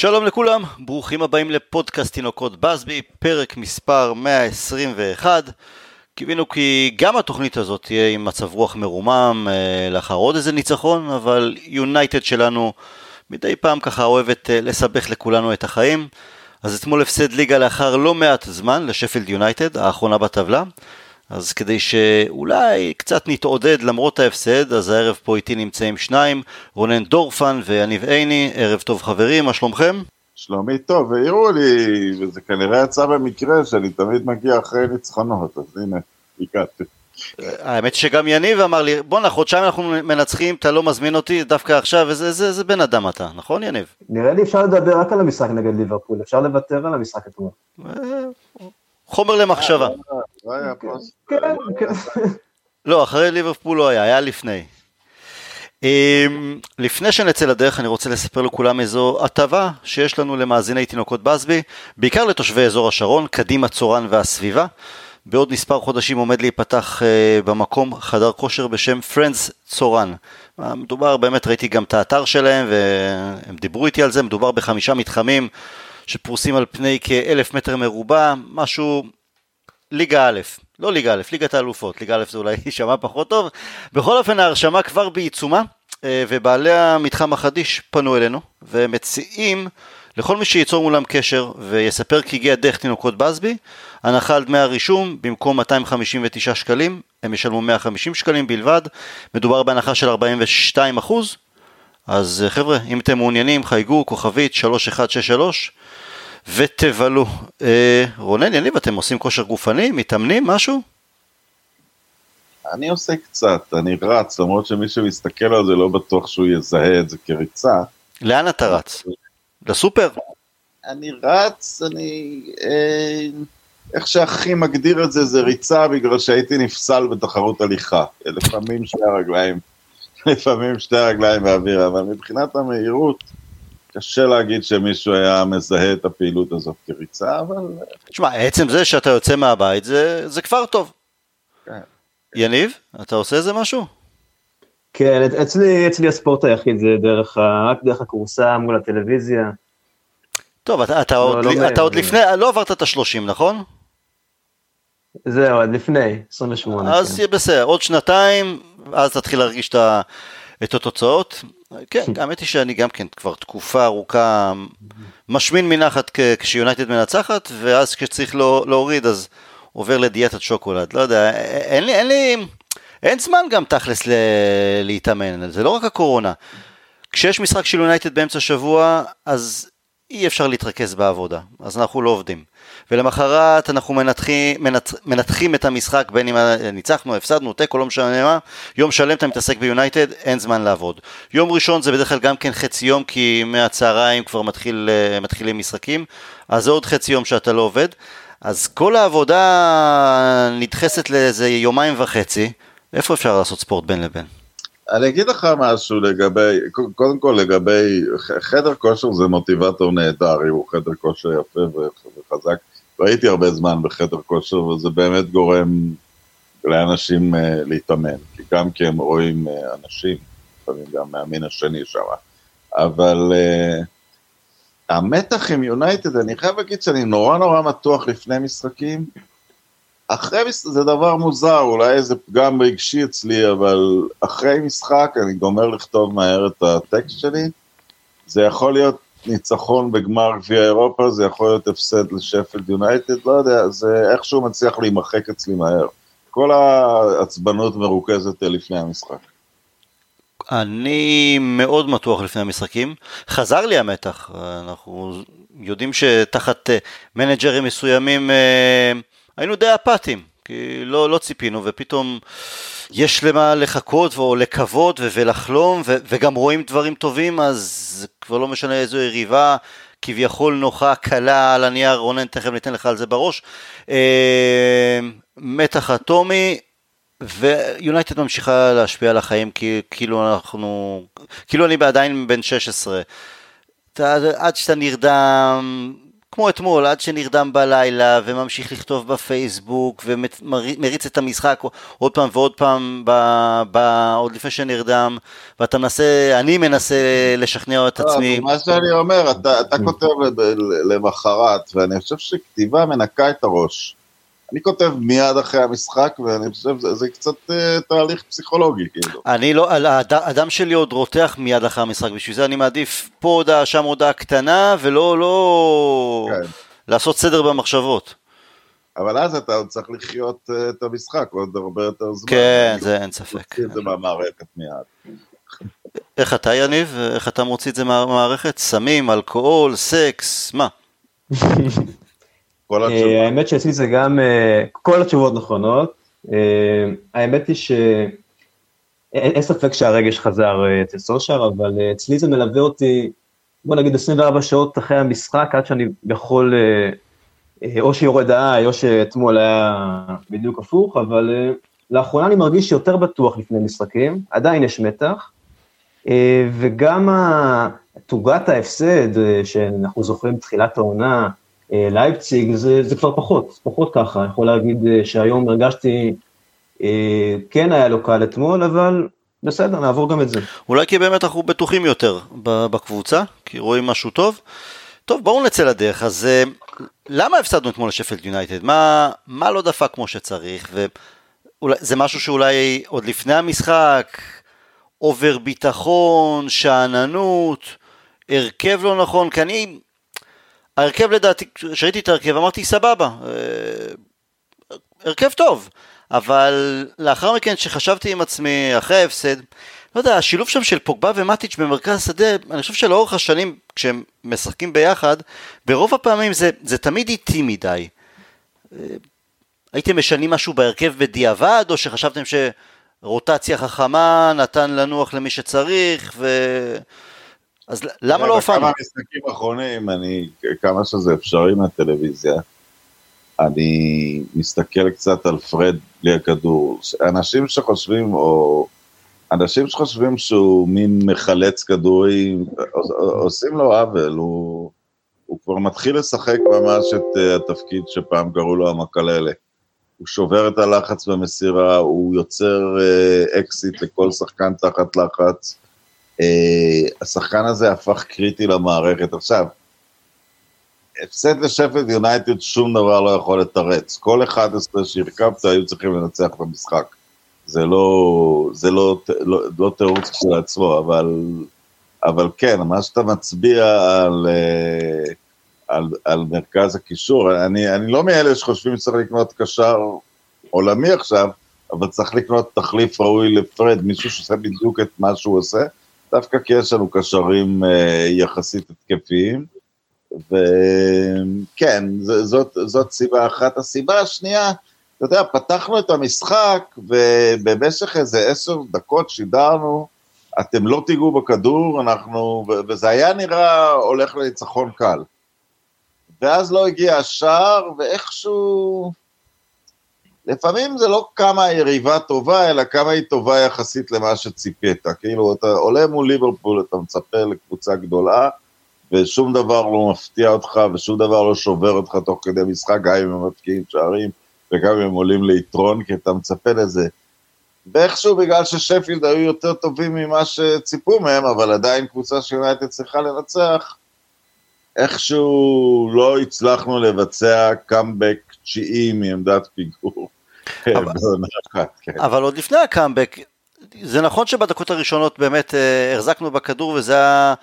שלום לכולם, ברוכים הבאים לפודקאסט תינוקות בסבי, פרק מספר 121. קיווינו כי גם התוכנית הזאת תהיה עם מצב רוח מרומם לאחר עוד איזה ניצחון, אבל יונייטד שלנו מדי פעם ככה אוהבת לסבך לכולנו את החיים. אז אתמול הפסד ליגה לאחר לא מעט זמן לשפילד יונייטד, האחרונה בטבלה. אז כדי שאולי קצת נתעודד למרות ההפסד, אז הערב פה איתי נמצאים שניים, רונן דורפן ויניב עיני. ערב טוב חברים, מה שלומכם? שלומי טוב, העירו לי, וזה כנראה יצא במקרה שאני תמיד מגיע אחרי ניצחונות, אז הנה, הגעתי. האמת שגם יניב אמר לי, בוא'נה, חודשיים אנחנו מנצחים, אתה לא מזמין אותי דווקא עכשיו, וזה בן אדם אתה, נכון יניב? נראה לי אפשר לדבר רק על המשחק נגד ליברפול, אפשר לוותר על המשחק אתמול. חומר למחשבה. לא היה פוסט. כן, כן. לא, אחרי ליברפול לא היה, היה לפני. לפני שנצא לדרך, אני רוצה לספר לכולם איזו הטבה שיש לנו למאזיני תינוקות בסבי, בעיקר לתושבי אזור השרון, קדימה צורן והסביבה. בעוד מספר חודשים עומד להיפתח במקום חדר כושר בשם פרנדס צורן. מדובר, באמת ראיתי גם את האתר שלהם, והם דיברו איתי על זה, מדובר ב5 מתחמים, שפורסים על פני כ-1000 מטר מרובע, משהו ליגה א', לא ליגה א', ליגת האלופות, ליגה א' זה אולי יישמע פחות טוב, בכל אופן ההרשמה כבר בעיצומה, ובעלי המתחם החדיש פנו אלינו, ומציעים לכל מי שייצור מולם קשר, ויספר כי הגיע דרך תינוקות בסבי, הנחה על דמי הרישום, במקום 259 שקלים, הם ישלמו 150 שקלים בלבד, מדובר בהנחה של 42%, אז חבר'ה, אם אתם מעוניינים, חייגו, כוכבית, 3163, ותבלו. רונן, יניב, אתם עושים כושר גופני? מתאמנים? משהו? אני עושה קצת, אני רץ, למרות שמי שמסתכל על זה לא בטוח שהוא יזהה את זה כריצה. לאן אתה רץ? לסופר? אני רץ, איך שהכי מגדיר את זה, זה ריצה בגלל שהייתי נפסל בתחרות הליכה. לפעמים לפעמים שתי הרגליים באוויר, אבל מבחינת המהירות, קשה להגיד שמישהו היה מזהה את הפעילות הזאת כריצה, אבל... תשמע, עצם זה שאתה יוצא מהבית, זה כבר טוב. כן. יניב, אתה עושה איזה משהו? כן, אצלי הספורט היחיד זה רק דרך הקורסה מול הטלוויזיה. טוב, אתה עוד לפני, לא עברת את ה-30, נכון? זהו, עד לפני, 28. אז יהיה בסדר, עוד שנתיים, אז תתחיל להרגיש את התוצאות. כן, האמת היא שאני גם כן כבר תקופה ארוכה משמין מנחת כשיונייטד מנצחת, ואז כשצריך להוריד, אז עובר לדיאטת שוקולד. לא יודע, אין זמן גם תכלס להתאמן, זה לא רק הקורונה. כשיש משחק של יונייטד באמצע שבוע, אז אי אפשר להתרכז בעבודה, אז אנחנו לא עובדים. ולמחרת אנחנו מנתחים את המשחק, בין אם ניצחנו, הפסדנו, תיקו, לא משנה מה, יום שלם אתה מתעסק ביונייטד, אין זמן לעבוד. יום ראשון זה בדרך כלל גם כן חצי יום, כי מהצהריים כבר מתחילים משחקים, אז זה עוד חצי יום שאתה לא עובד, אז כל העבודה נדחסת לאיזה יומיים וחצי, איפה אפשר לעשות ספורט בין לבין? אני אגיד לך משהו לגבי, קודם כל לגבי, חדר כושר זה מוטיבטור נהדר, הוא חדר כושר יפה וחזק, והייתי הרבה זמן בחדר כושר, וזה באמת גורם לאנשים להתאמן, כי גם כי הם רואים אנשים, לפעמים גם מהמין השני שם, אבל המתח עם יונייטד, אני חייב להגיד שאני נורא מתוח לפני משחקים, אחרי משחק, זה דבר מוזר, אולי זה פגם רגשי אצלי, אבל אחרי משחק אני גומר לכתוב מהר את הטקסט שלי, זה יכול להיות ניצחון בגמר גביע אירופה, זה יכול להיות הפסד לשפילד יונייטד, לא יודע, זה איכשהו מצליח להימחק אצלי מהר. כל העצבנות מרוכזת לפני המשחק. אני מאוד מתוח לפני המשחקים, חזר לי המתח, אנחנו יודעים שתחת מנג'רים מסוימים, היינו די אפתיים, כי לא ציפינו, ופתאום יש למה לחכות או לקוות ולחלום, וגם רואים דברים טובים, אז כבר לא משנה איזו יריבה, כביכול נוחה, קלה על הנייר, רונן, תכף ניתן לך על זה בראש, מתח אטומי, ויונייטד ממשיכה להשפיע על החיים, כאילו אני עדיין בן 16, עד שאתה נרדם, כמו אתמול, עד שנרדם בלילה, וממשיך לכתוב בפייסבוק, ומריץ את המשחק עוד פעם ועוד פעם, עוד לפני שנרדם, ואתה מנסה, אני מנסה לשכנע את עצמי. מה שאני אומר, אתה כותב למחרת, ואני חושב שכתיבה מנקה את הראש. אני כותב מיד אחרי המשחק, ואני חושב, זה קצת תהליך פסיכולוגי, כאילו. אני לא, האדם שלי עוד רותח מיד אחרי המשחק, בשביל זה אני מעדיף פה הודעה, שם הודעה קטנה, ולא לעשות סדר במחשבות. אבל אז אתה עוד צריך לחיות את המשחק, עוד הרבה יותר זמן. כן, זה אין ספק. זה במערכת מיד. איך אתה, יניב? איך אתה מוציא את זה מהמערכת? סמים, אלכוהול, סקס, מה? האמת שעשיתי זה גם, כל התשובות נכונות, האמת היא שאין ספק שהרגש חזר אצל סולשאר, אבל אצלי זה מלווה אותי, בוא נגיד 24 שעות אחרי המשחק, עד שאני יכול, או שיורד העי, או שאתמול היה בדיוק הפוך, אבל לאחרונה אני מרגיש יותר בטוח לפני משחקים, עדיין יש מתח, וגם תוגת ההפסד, שאנחנו זוכרים בתחילת העונה, לייפציג, זה כבר פחות ככה, יכול להגיד שהיום הרגשתי, כן היה לו קל אתמול, אבל בסדר, נעבור גם את זה. אולי כי באמת אנחנו בטוחים יותר בקבוצה, כי רואים משהו טוב. טוב, בואו נצא לדרך, אז למה הפסדנו אתמול לשפילד יונייטד? מה לא דפק כמו שצריך? זה משהו שאולי עוד לפני המשחק, עובר ביטחון, שעננות, הרכב לא נכון, כי אני... הרכב לדעתי, שראיתי את הרכב, אמרתי סבבה, הרכב טוב, אבל לאחר מכן שחשבתי עם עצמי אחרי ההפסד, לא יודע, השילוב שם של פוגבה ומטיץ' במרכז השדה, אני חושב שלאורך השנים כשהם משחקים ביחד, ברוב הפעמים זה תמיד איטי מדי. הייתם משנים משהו בהרכב בדיעבד, או שחשבתם שרוטציה חכמה נתן לנוח למי שצריך ו... אז למה לא הופענו? כמה משחקים אחרונים, כמה שזה אפשרי מהטלוויזיה, אני מסתכל קצת על פרד בלי הכדור. אנשים שחושבים שהוא מין מחלץ כדורים, עושים לו עוול, הוא כבר מתחיל לשחק ממש את התפקיד שפעם קראו לו המקללה. הוא שובר את הלחץ במסירה, הוא יוצר אקסיט לכל שחקן תחת לחץ, השחקן הזה הפך קריטי למערכת. עכשיו, הפסד לשפילד יונייטד שום דבר לא יכול לתרץ. כל 11 שהרכבת היו צריכים לנצח במשחק. זה לא תירוץ של עצמו, אבל כן, מה שאתה מצביע על מרכז הקישור, אני לא מאלה שחושבים שצריך לקנות קשר עולמי עכשיו, אבל צריך לקנות תחליף ראוי לפרד, מישהו שעושה בדיוק את מה שהוא עושה, דווקא כי יש לנו קשרים יחסית התקפיים, וכן, זאת סיבה אחת. הסיבה השנייה, אתה יודע, פתחנו את המשחק, ובמשך איזה 10 דקות שידרנו, אתם לא תיגעו בכדור, וזה היה נראה הולך לניצחון קל. ואז לא הגיע השער, ואיכשהו... לפעמים זה לא כמה היריבה טובה, אלא כמה היא טובה יחסית למה שציפית. כאילו, אתה עולה מול ליברפול, אתה מצפה לקבוצה גדולה, ושום דבר לא מפתיע אותך, ושום דבר לא שובר אותך תוך כדי משחק, גם אם הם מבקיעים שערים, וגם אם הם עולים ליתרון, כי אתה מצפה לזה. ואיכשהו בגלל ששפילד היו יותר טובים ממה שציפו מהם, אבל עדיין קבוצה שיונייטד צריכה לנצח, איכשהו לא הצלחנו לבצע קאמבק תשיעי מעמדת פיגור. אבל עוד לפני הקאמבק, זה נכון שבדקות הראשונות באמת הרזקנו בכדור, וזה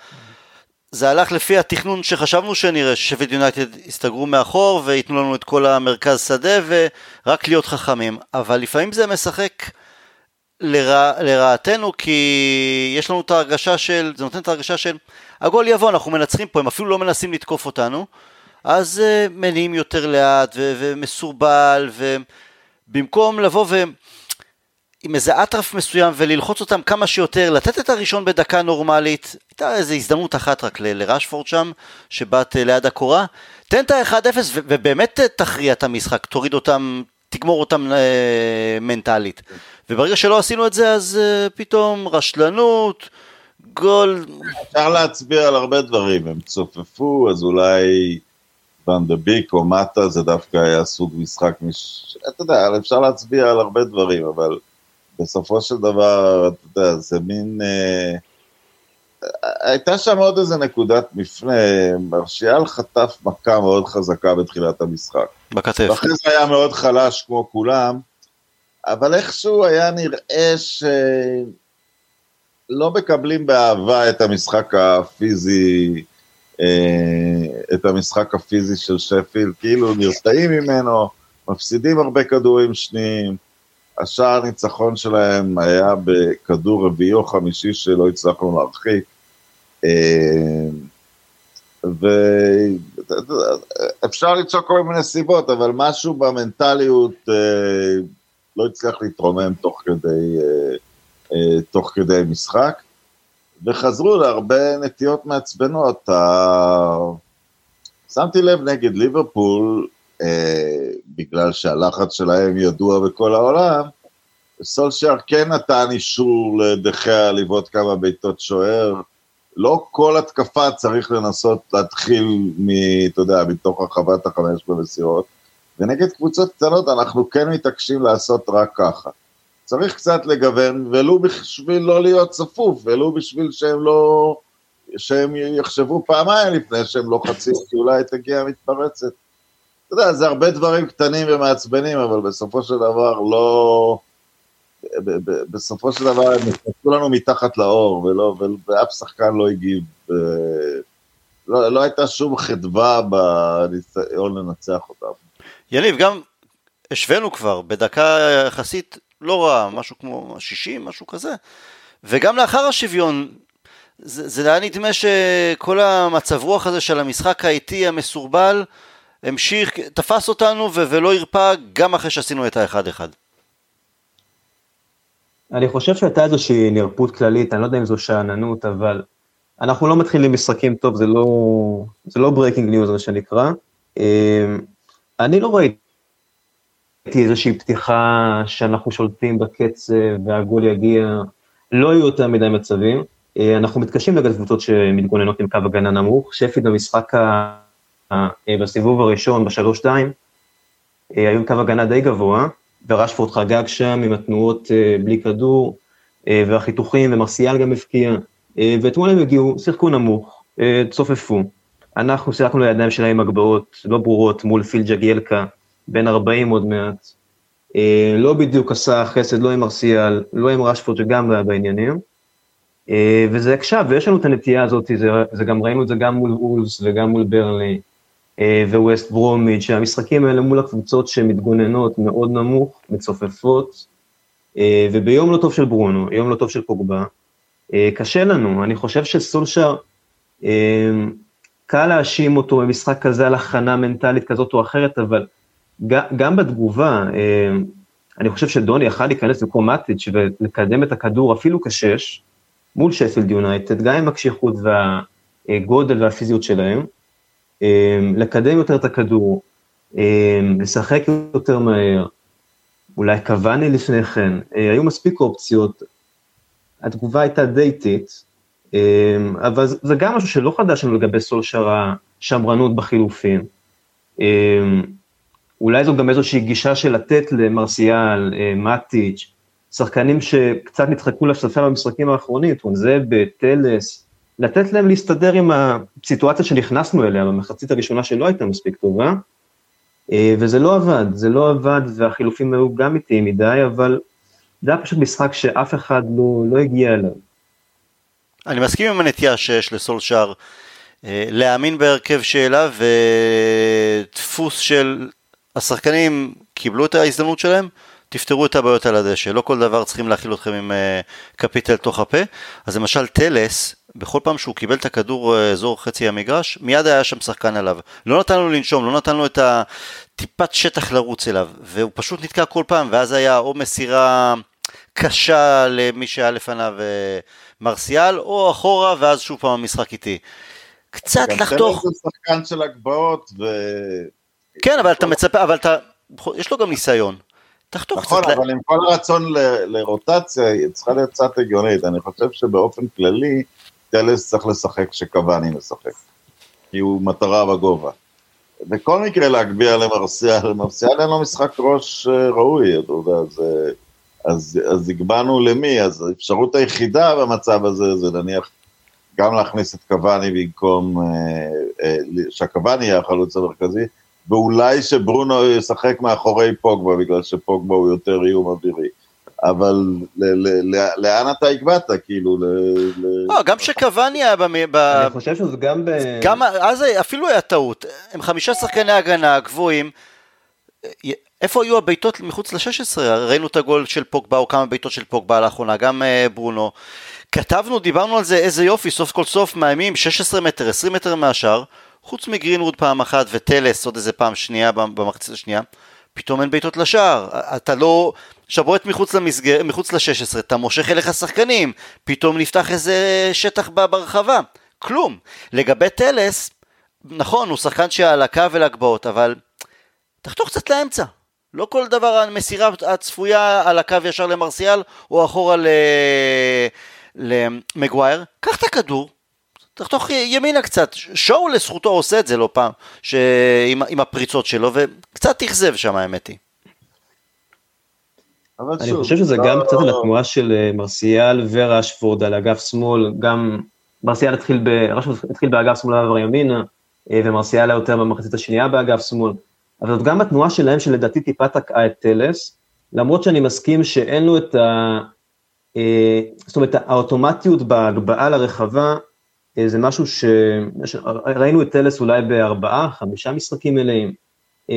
הלך לפי התכנון שחשבנו שנראה, ששפילד יונייטד יסתגרו מאחור, ויתנו לנו את כל המרכז שדה, ורק להיות חכמים. אבל לפעמים זה משחק לרעתנו, כי יש לנו את ההרגשה של, זה נותן את ההרגשה של, הגול יבוא, אנחנו מנצחים פה, הם אפילו לא מנסים לתקוף אותנו, אז מניעים יותר לאט ומסורבל, ובמקום לבוא עם איזה עטרף מסוים וללחוץ אותם כמה שיותר, לתת את הראשון בדקה נורמלית, הייתה איזו הזדמנות אחת רק לרשפורד שם, שבאת ליד הקורה, תן את ה-1-0 ובאמת תכריע את המשחק, תוריד אותם, תגמור אותם מנטלית, וברגע שלא עשינו את זה, אז פתאום רשלנות, גול... אפשר להצביע על הרבה דברים, הם צופפו, אז אולי פנדביק או מטה, זה דווקא היה סוג משחק, אתה יודע, אפשר להצביע על הרבה דברים, אבל בסופו של דבר, אתה יודע, זה מין, הייתה שם עוד איזה נקודת מפנה, מרשיאל חטף מכה מאוד חזקה בתחילת המשחק. בכתף. ואחרי זה היה מאוד חלש כמו כולם, אבל איכשהו היה נראה שלא מקבלים באהבה את המשחק הפיזי, של שפילד, כאילו נרתעים ממנו, מפסידים הרבה כדורים שניים, השער ניצחון שלהם היה בכדור רביעי או חמישי שלא הצלחנו להרחיק, ואפשר למצוא כל מיני סיבות, אבל משהו במנטליות לא הצליח להתרומם תוך כדי משחק, וחזרו להרבה נטיות מעצבנות. שמתי לב נגד ליברפול, בגלל שהלחץ שלהם ידוע בכל העולם, סולשייר כן נתן אישור לדחיה ליוות כמה ביתות שוער, לא כל התקפה צריך לנסות להתחיל מתוך הרחבת החמש במסירות, ונגד קבוצות קטנות אנחנו כן מתעקשים לעשות רק ככה, צריך קצת לגוון, ולו בשביל לא להיות צפוף, ולו בשביל שהם יחשבו פעמיים לפני שהם לוחצים, כי אולי תגיע מתפרצת. אתה יודע, זה הרבה דברים קטנים ומעצבנים, אבל בסופו של דבר לא, בסופו של דבר הם נתנו לנו מתחת לאור, ואף שחקן לא הגיב, לא הייתה שום חדווה בניסיון לנצח אותם. יניב, גם השווינו כבר בדקה יחסית לא רע, משהו כמו 60, משהו כזה, וגם לאחר השוויון, זה היה נדמה שכל המצב רוח הזה של המשחק האיטי המסורבל, המשיך, תפס אותנו ולא הרפא גם אחרי שעשינו את ה-1-1. אני חושב שהייתה איזושהי נרפות כללית, אני לא יודע אם זו שעננות, אבל אנחנו לא מתחילים משחקים טוב, זה לא breaking news, מה שנקרא. אני לא ראיתי איזושהי פתיחה שאנחנו שולטים בקצב והגול יגיע, לא יהיו יותר מדי מצבים, אנחנו מתקשים לגד קבוצות שמתגוננות עם קו הגנה נמוך, שפילד במשחק בסיבוב הראשון, ב3-2, היו עם קו הגנה די גבוה, ורשפורד חגג שם עם התנועות בלי כדור, והחיתוכים, ומרסיאל גם הפקיע, ואתמול הם הגיעו, שיחקו נמוך, צופפו, אנחנו שיחקנו לידיים שלהם הגבהות, לא ברורות, מול פיל ג'גיאלקה, בין 40 עוד מעט, לא בדיוק עשה חסד, לא עם מרסיאל, לא עם רשפורד שגם היה בעניינים, וזה הקשב, ויש לנו את הנטייה הזאת, זה גם ראינו את זה גם מול אולס וגם מול ברלי, וווסט ברומיץ', שהמשחקים האלה מול הקבוצות שמתגוננות מאוד נמוך, מצופפות, וביום לא טוב של ברונו, יום לא טוב של פוגבה, קשה לנו, אני חושב שסולשר, קל להאשים אותו במשחק כזה על הכנה מנטלית כזאת או אחרת, אבל גם בתגובה, אני חושב שדוני יכל להיכנס לקומטיץ' ולקדם את הכדור אפילו כשש, מול שפילד יונייטד, גם עם הקשיחות והגודל והפיזיות שלהם, לקדם יותר את הכדור, לשחק יותר מהר, אולי קוואני לפני כן, היו מספיק אופציות, התגובה הייתה דייטית, אבל זה גם משהו שלא חדש לנו לגבי סולשר, שמרנות בחילופים, אולי זו גם איזושהי גישה של לתת למרסיאל, מאטיץ', שחקנים שקצת נדחקו לשפל במשחקים האחרונים, זה בטלס, לתת להם להסתדר עם הסיטואציה שנכנסנו אליה, במחצית הראשונה שלא הייתה מספיק טובה, וזה לא עבד, והחילופים היו גם איטיים מדי, אבל זה היה פשוט משחק שאף אחד לא הגיע אליו. אני מסכים עם הנטייה שיש לסולשר, להאמין בהרכב שאלה, ודפוס של השחקנים קיבלו את ההזדמנות שלהם, תפתרו את הבעיות על הדשא, לא כל דבר צריכים להכיל אתכם עם קפיטל תוך הפה, אז למשל טלס, בכל פעם שהוא קיבל את הכדור אזור חצי המגרש, מיד היה שם שחקן עליו, לא נתנו לנשום, לא נתנו את הטיפת שטח לרוץ אליו, והוא פשוט נתקע כל פעם, ואז היה או מסירה קשה למי שהיה לפניו מרסיאל, או אחורה, ואז שוב פעם המשחק איתי, קצת לחתוך. זה שחקן של הגבעות, כן, אבל אתה מצפה, אבל יש לו גם ניסיון, נכון, אבל עם כל הרצון לרוטציה, היא צריכה לצאת הגיונית, אני חושב שבאופן כללי, טלס צריך לשחק שקוואני משחק, כי הוא מטרה בגובה, בכל מקרה להגביה למרסיאל, מרסיאל אין לו משחק ראש ראוי, אתה יודע, אז הגבנו למי, אז האפשרות היחידה במצב הזה, זה נניח גם להכניס את קוואני במקום, שהקוואני יהיה החלוץ המרכזי, ואולי שברונו ישחק מאחורי פוגבה, בגלל שפוגבה הוא יותר איום אווירי. אבל לאן אתה הגבעת, כאילו? גם שקוואני היה אני חושב שזה גם אז אפילו היה טעות. הם 5 שחקני הגנה גבוהים. איפה היו הביתות מחוץ ל-16? ראינו את הגול של פוגבה, או כמה ביתות של פוגבה לאחרונה, גם ברונו. כתבנו, דיברנו על זה, איזה יופי, סוף כל סוף, מהימים, 16 מטר, 20 מטר מהשאר, חוץ מגרינרוד פעם אחת, וטלס עוד איזה פעם שנייה, במחצית השנייה, פתאום אין ביתות לשער, אתה לא, שבועת מחוץ ל-16, אתה מושך אליך שחקנים, פתאום נפתח איזה שטח ברחבה, כלום. לגבי טלס, נכון, הוא שחקן שעל הקו ולהגבעות, אבל תחתוך קצת לאמצע, לא כל דבר המסירה הצפויה על הקו ישר למרסיאל, או אחורה למגווייר, קח את הכדור, תחתוך ימינה קצת, שואו לזכותו עושה את זה לא פעם, עם הפריצות שלו, וקצת תכזב שם האמת היא. אני חושב שזה גם קצת על התנועה של מרסיאל ורשפורד על אגף שמאל, גם מרסיאל התחיל באגף שמאל ועבר ימינה, ומרסיאל יותר במחצית השנייה באגף שמאל, אבל זאת גם התנועה שלהם שלדעתי טיפה תקעה את טלס, למרות שאני מסכים שאין לו את זאת אומרת, האוטומטיות בהגבהה לרחבה, זה משהו שראינו את טלס אולי ב4-5 משחקים מלאים,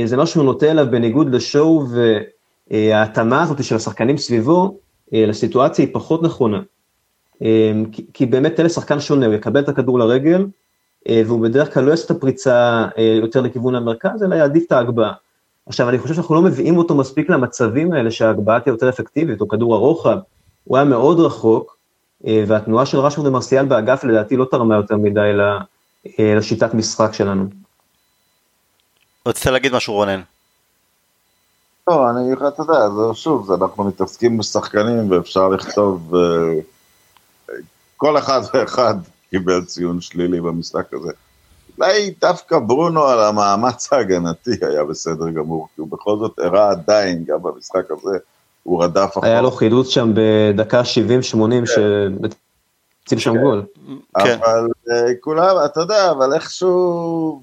זה משהו שהוא נוטה אליו בניגוד לשואו, וההתאמה הזאת של השחקנים סביבו, לסיטואציה היא פחות נכונה, כי באמת טלס שחקן שונה, הוא יקבל את הכדור לרגל, והוא בדרך כלל לא יעשה את הפריצה יותר לכיוון המרכז, אלא יעדיף את ההגבהה. עכשיו, אני חושב שאנחנו לא מביאים אותו מספיק למצבים האלה, שההגבהה תהיה יותר אפקטיבית, או כדור הרוחב, הוא היה מאוד רחוק, והתנועה של רשפורד ומרסיאל באגף, לדעתי, לא תרמה יותר מדי לשיטת משחק שלנו. רצית להגיד משהו, רונן? לא, אני חושב, אתה יודע, זה שוב, אנחנו מתעסקים בשחקנים, ואפשר לכתוב כל אחד ואחד, קיבל ציון שלילי במשחק הזה. אולי דווקא ברונו על המאמץ ההגנתי היה בסדר גמור, כי הוא בכל זאת הראה עדיין גם במשחק הזה, הוא רדף אחר. היה לו חידוץ שם בדקה 70-80, שציל שם גול. אבל כולם, אתה יודע, אבל איכשהו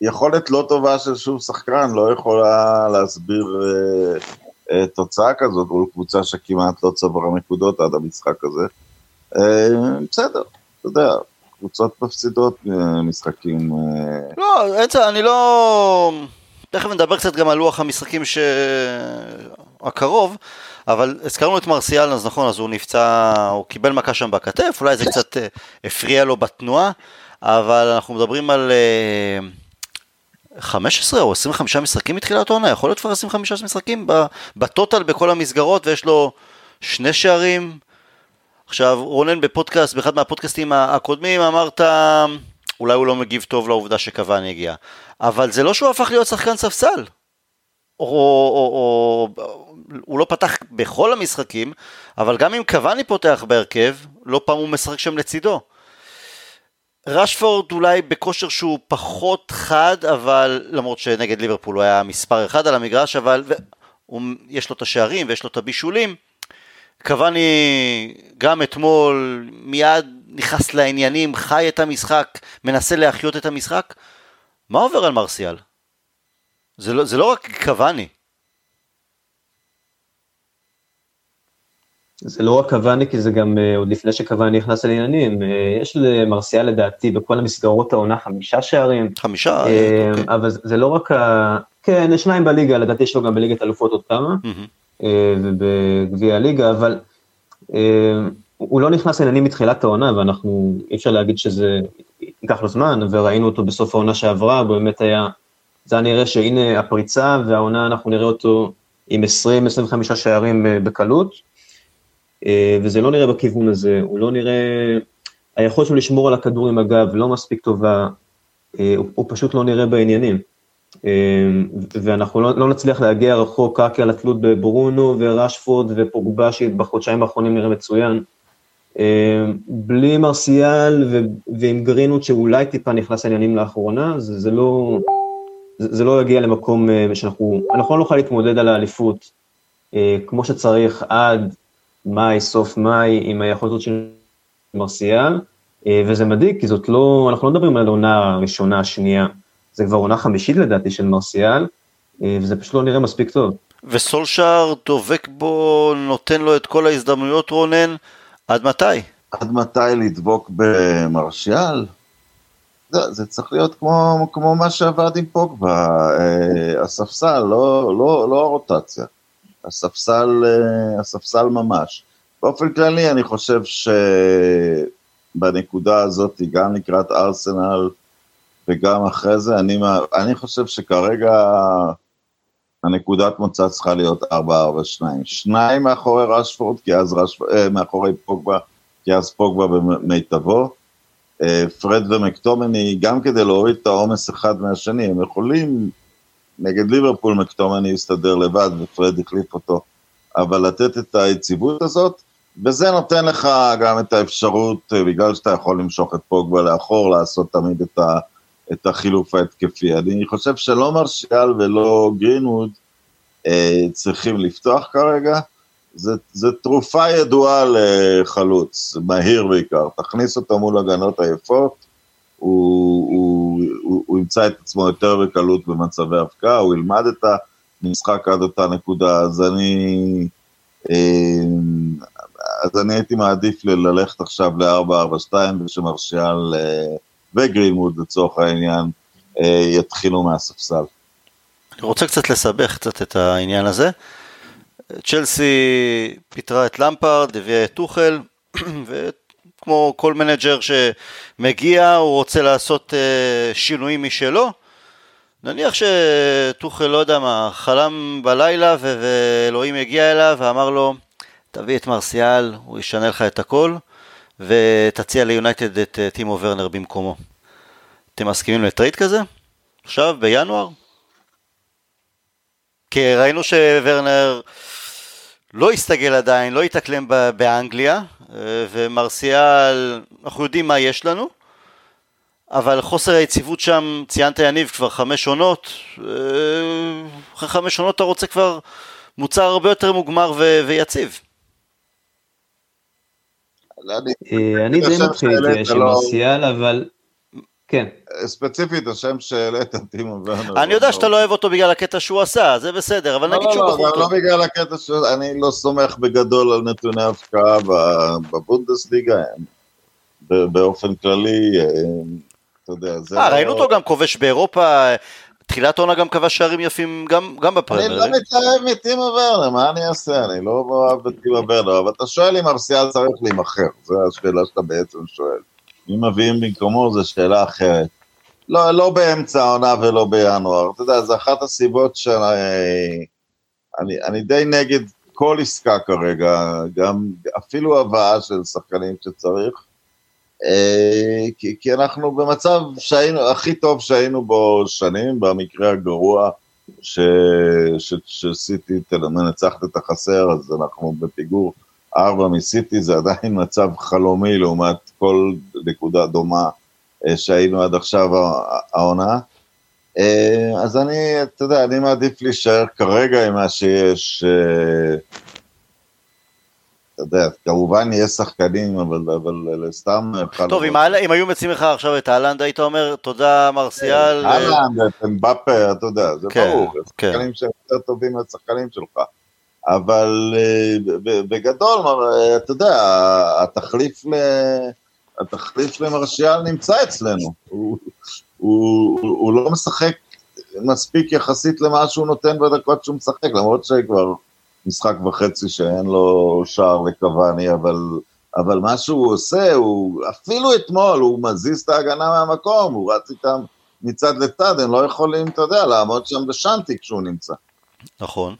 יכולת לא טובה של שום שחקן, לא יכולה להסביר תוצאה כזאת, או קבוצה שכמעט לא צברה נקודות עד המשחק הזה. בסדר, אתה יודע, קבוצות מפסידות משחקים. לא, אני לא, תכף נדבר קצת גם על לוח המשחקים הקרוב, אבל הזכרנו את מרסיאל, אז נכון, אז הוא נפצע, הוא קיבל מכה שם בכתף, אולי זה קצת הפריע לו בתנועה, אבל אנחנו מדברים על 15 או 25 משחקים מתחילת העונה, יכול להיות כבר 25 משחקים בטוטל בכל המסגרות, ויש לו 2 שערים. עכשיו, רונן בפודקאסט, באחד מהפודקאסטים הקודמים, אמרת, אולי הוא לא מגיב טוב לעובדה שקוואני הגיע, אבל זה לא שהוא הפך להיות שחקן ספסל, או הוא לא פתח בכל המשחקים, אבל גם אם קוואני פותח בהרכב, לא פעם הוא משחק שם לצידו. רשפורד אולי בכושר שהוא פחות חד, אבל למרות שנגד ליברפול הוא היה מספר אחד על המגרש, אבל יש לו את השערים ויש לו את הבישולים, קוואני גם אתמול מיד נכנס לעניינים, חי את המשחק, מנסה להחיות את המשחק. מה עובר על מרסיאל? זה לא רק קוואני. זה לא רק קוואני, כי זה גם עוד לפני שקוואני נכנס לעניינים. יש למרסיאל לדעתי בכל המסגרות העונה 5 שערים. 5? אבל זה לא רק כן, 2 בליגה, לדעתי יש לו גם בליגת אלופות עוד כמה. ובגביע הליגה, אבל הוא לא נכנס לעניינים מתחילת העונה, ואנחנו אי אפשר להגיד שזה ייקח לו זמן, וראינו אותו בסוף העונה שעברה, באמת היה, זה נראה שהנה הפריצה, והעונה אנחנו נראה אותו עם 20-25 שערים בקלות, וזה לא נראה בכיוון הזה, הוא לא נראה, היכולת שלו לשמור על הכדור עם הגב לא מספיק טובה, הוא פשוט לא נראה בעניינים. ואנחנו לא נצליח להגיע רחוק רק על התלות בברונו ורשפורד ופוגבה, שבחודשיים האחרונים נראה מצוין, בלי מרסיאל ועם גרינווד שאולי טיפה נכנס עניינים לאחרונה, זה לא יגיע למקום שאנחנו לא יכולים להתמודד על האליפות כמו שצריך עד מאי, סוף מאי, עם היכולת של מרסיאל, וזה מדהים, כי אנחנו לא מדברים על עונה ראשונה, שנייה, זה כבר עונה חמישית לדעתי של מרסיאל, וזה פשוט לא נראה מספיק טוב. וסולשאר דובק בו, נותן לו את כל ההזדמנויות, רונן, עד מתי? עד מתי לדבוק במרסיאל? זה צריך להיות כמו מה שעבד עם פוגבה, הספסל, לא הרוטציה, הספסל ממש. באופן כללי אני חושב שבנקודה הזאת, גם לקראת ארסנל וגם אחרי זה, אני חושב שכרגע הנקודת מוצא צריכה להיות 4-4-2. שניים מאחורי רשפורד, מאחורי פוגבה, כי אז פוגבה במיטבו. פרד ומקטומני, גם כדי להוריד את העומס אחד מהשני, הם יכולים, נגד ליברפול מקטומני יסתדר לבד, ופרד החליף אותו, אבל לתת את היציבות הזאת, וזה נותן לך גם את האפשרות, בגלל שאתה יכול למשוך את פוגבה לאחור, לעשות תמיד את החילוף ההתקפי. אני חושב שלא מרשיאל ולא גרינווד צריכים לפתוח כרגע, זה תרופה ידועה לחלוץ, מהיר בעיקר, תכניס אותו מול הגנות עייפות, הוא ימצא את עצמו יותר בקלות במצבי הפקעה, הוא ילמד את המשחק עד אותה נקודה, אז אני הייתי מעדיף ללכת עכשיו ל-4-4-2, ושמרשיאל וגרינווד לצורך העניין יתחילו מהספסל. אני רוצה קצת לסבך קצת את העניין הזה, צ'לסי פיטרה את למפרד, הביאה את טוחל, וכמו כל מנג'ר שמגיע, הוא רוצה לעשות שינויים משלו. נניח שטוחל, לא יודע מה, חלם בלילה, ואלוהים הגיע אליו ואמר לו, תביא את מרסיאל, הוא ישנה לך את הכל, ותציע ליונייטד את טימו ורנר במקומו. אתם מסכימים לטרייד כזה? עכשיו, בינואר? כי ראינו שוורנר לא הסתגל עדיין, לא התאקלם באנגליה, ומרסיאל, אנחנו יודעים מה יש לנו, אבל חוסר היציבות שם, ציינת יניב, כבר 5 עונות, אחרי 5 עונות אתה רוצה כבר מוצר הרבה יותר מוגמר ויציב. אני די מתחיל את מרסיאל, אבל... כן. ספציפית, השם שהעלית טימו ורנר. אני יודע שאתה לא אוהב אותו בגלל הקטע שהוא עשה, זה בסדר, אבל נגיד שהוא בחור. לא בגלל הקטע שהוא, אני לא סומך בגדול על נתוני ההפקעה בבונדסליגה, באופן כללי, אתה יודע, זה... ראינו אותו גם כובש באירופה, תחילת עונה גם כבש שערים יפים גם בפרמייר. אני לא מתאהב מטימו ורנר, מה אני אעשה? אני לא אוהב את טימו ורנר, אבל אתה שואל אם מרסיאל צריך להימחר, זו השאלה שאתה בעצם שואל. אם מביאים במקומו, זו שאלה אחרת. לא באמצע העונה ולא בינואר. אתה יודע, זו אחת הסיבות שאני די נגד כל עסקה כרגע, גם אפילו הבאה של שחקנים שצריך, כי אנחנו במצב שהיינו, הכי טוב שהיינו בו שנים, במקרה הגרוע שסיטי מנצחת את החסר, אז אנחנו בפיגור 4 מסיטי, זה עדיין מצב חלומי לעומת כל נקודה דומה שהיינו עד עכשיו העונה. אז אתה יודע, אני מעדיף להישאר כרגע עם מה שיש, אתה יודע, כמובן יש שחקנים, אבל סתם... טוב, אם היו מציעים לך עכשיו את הלנד, היית אומר, תודה מרסיאל. הלנד, את אמבפה, אתה יודע, זה ברור, השחקנים שהם יותר טובים לשחקנים שלך. אבל בגדול, אתה יודע, התחליף למרשיאל נמצא אצלנו, הוא לא משחק מספיק יחסית למה שהוא נותן בדקות שהוא משחק, למרות שכבר משחק וחצי שאין לו שער לקוואני, אבל מה שהוא עושה, אפילו אתמול הוא מזיז את ההגנה מהמקום, הוא רץ איתם מצד לצד, הם לא יכולים, אתה יודע, לעמוד שם בשנטי כשהוא נמצא. נכון.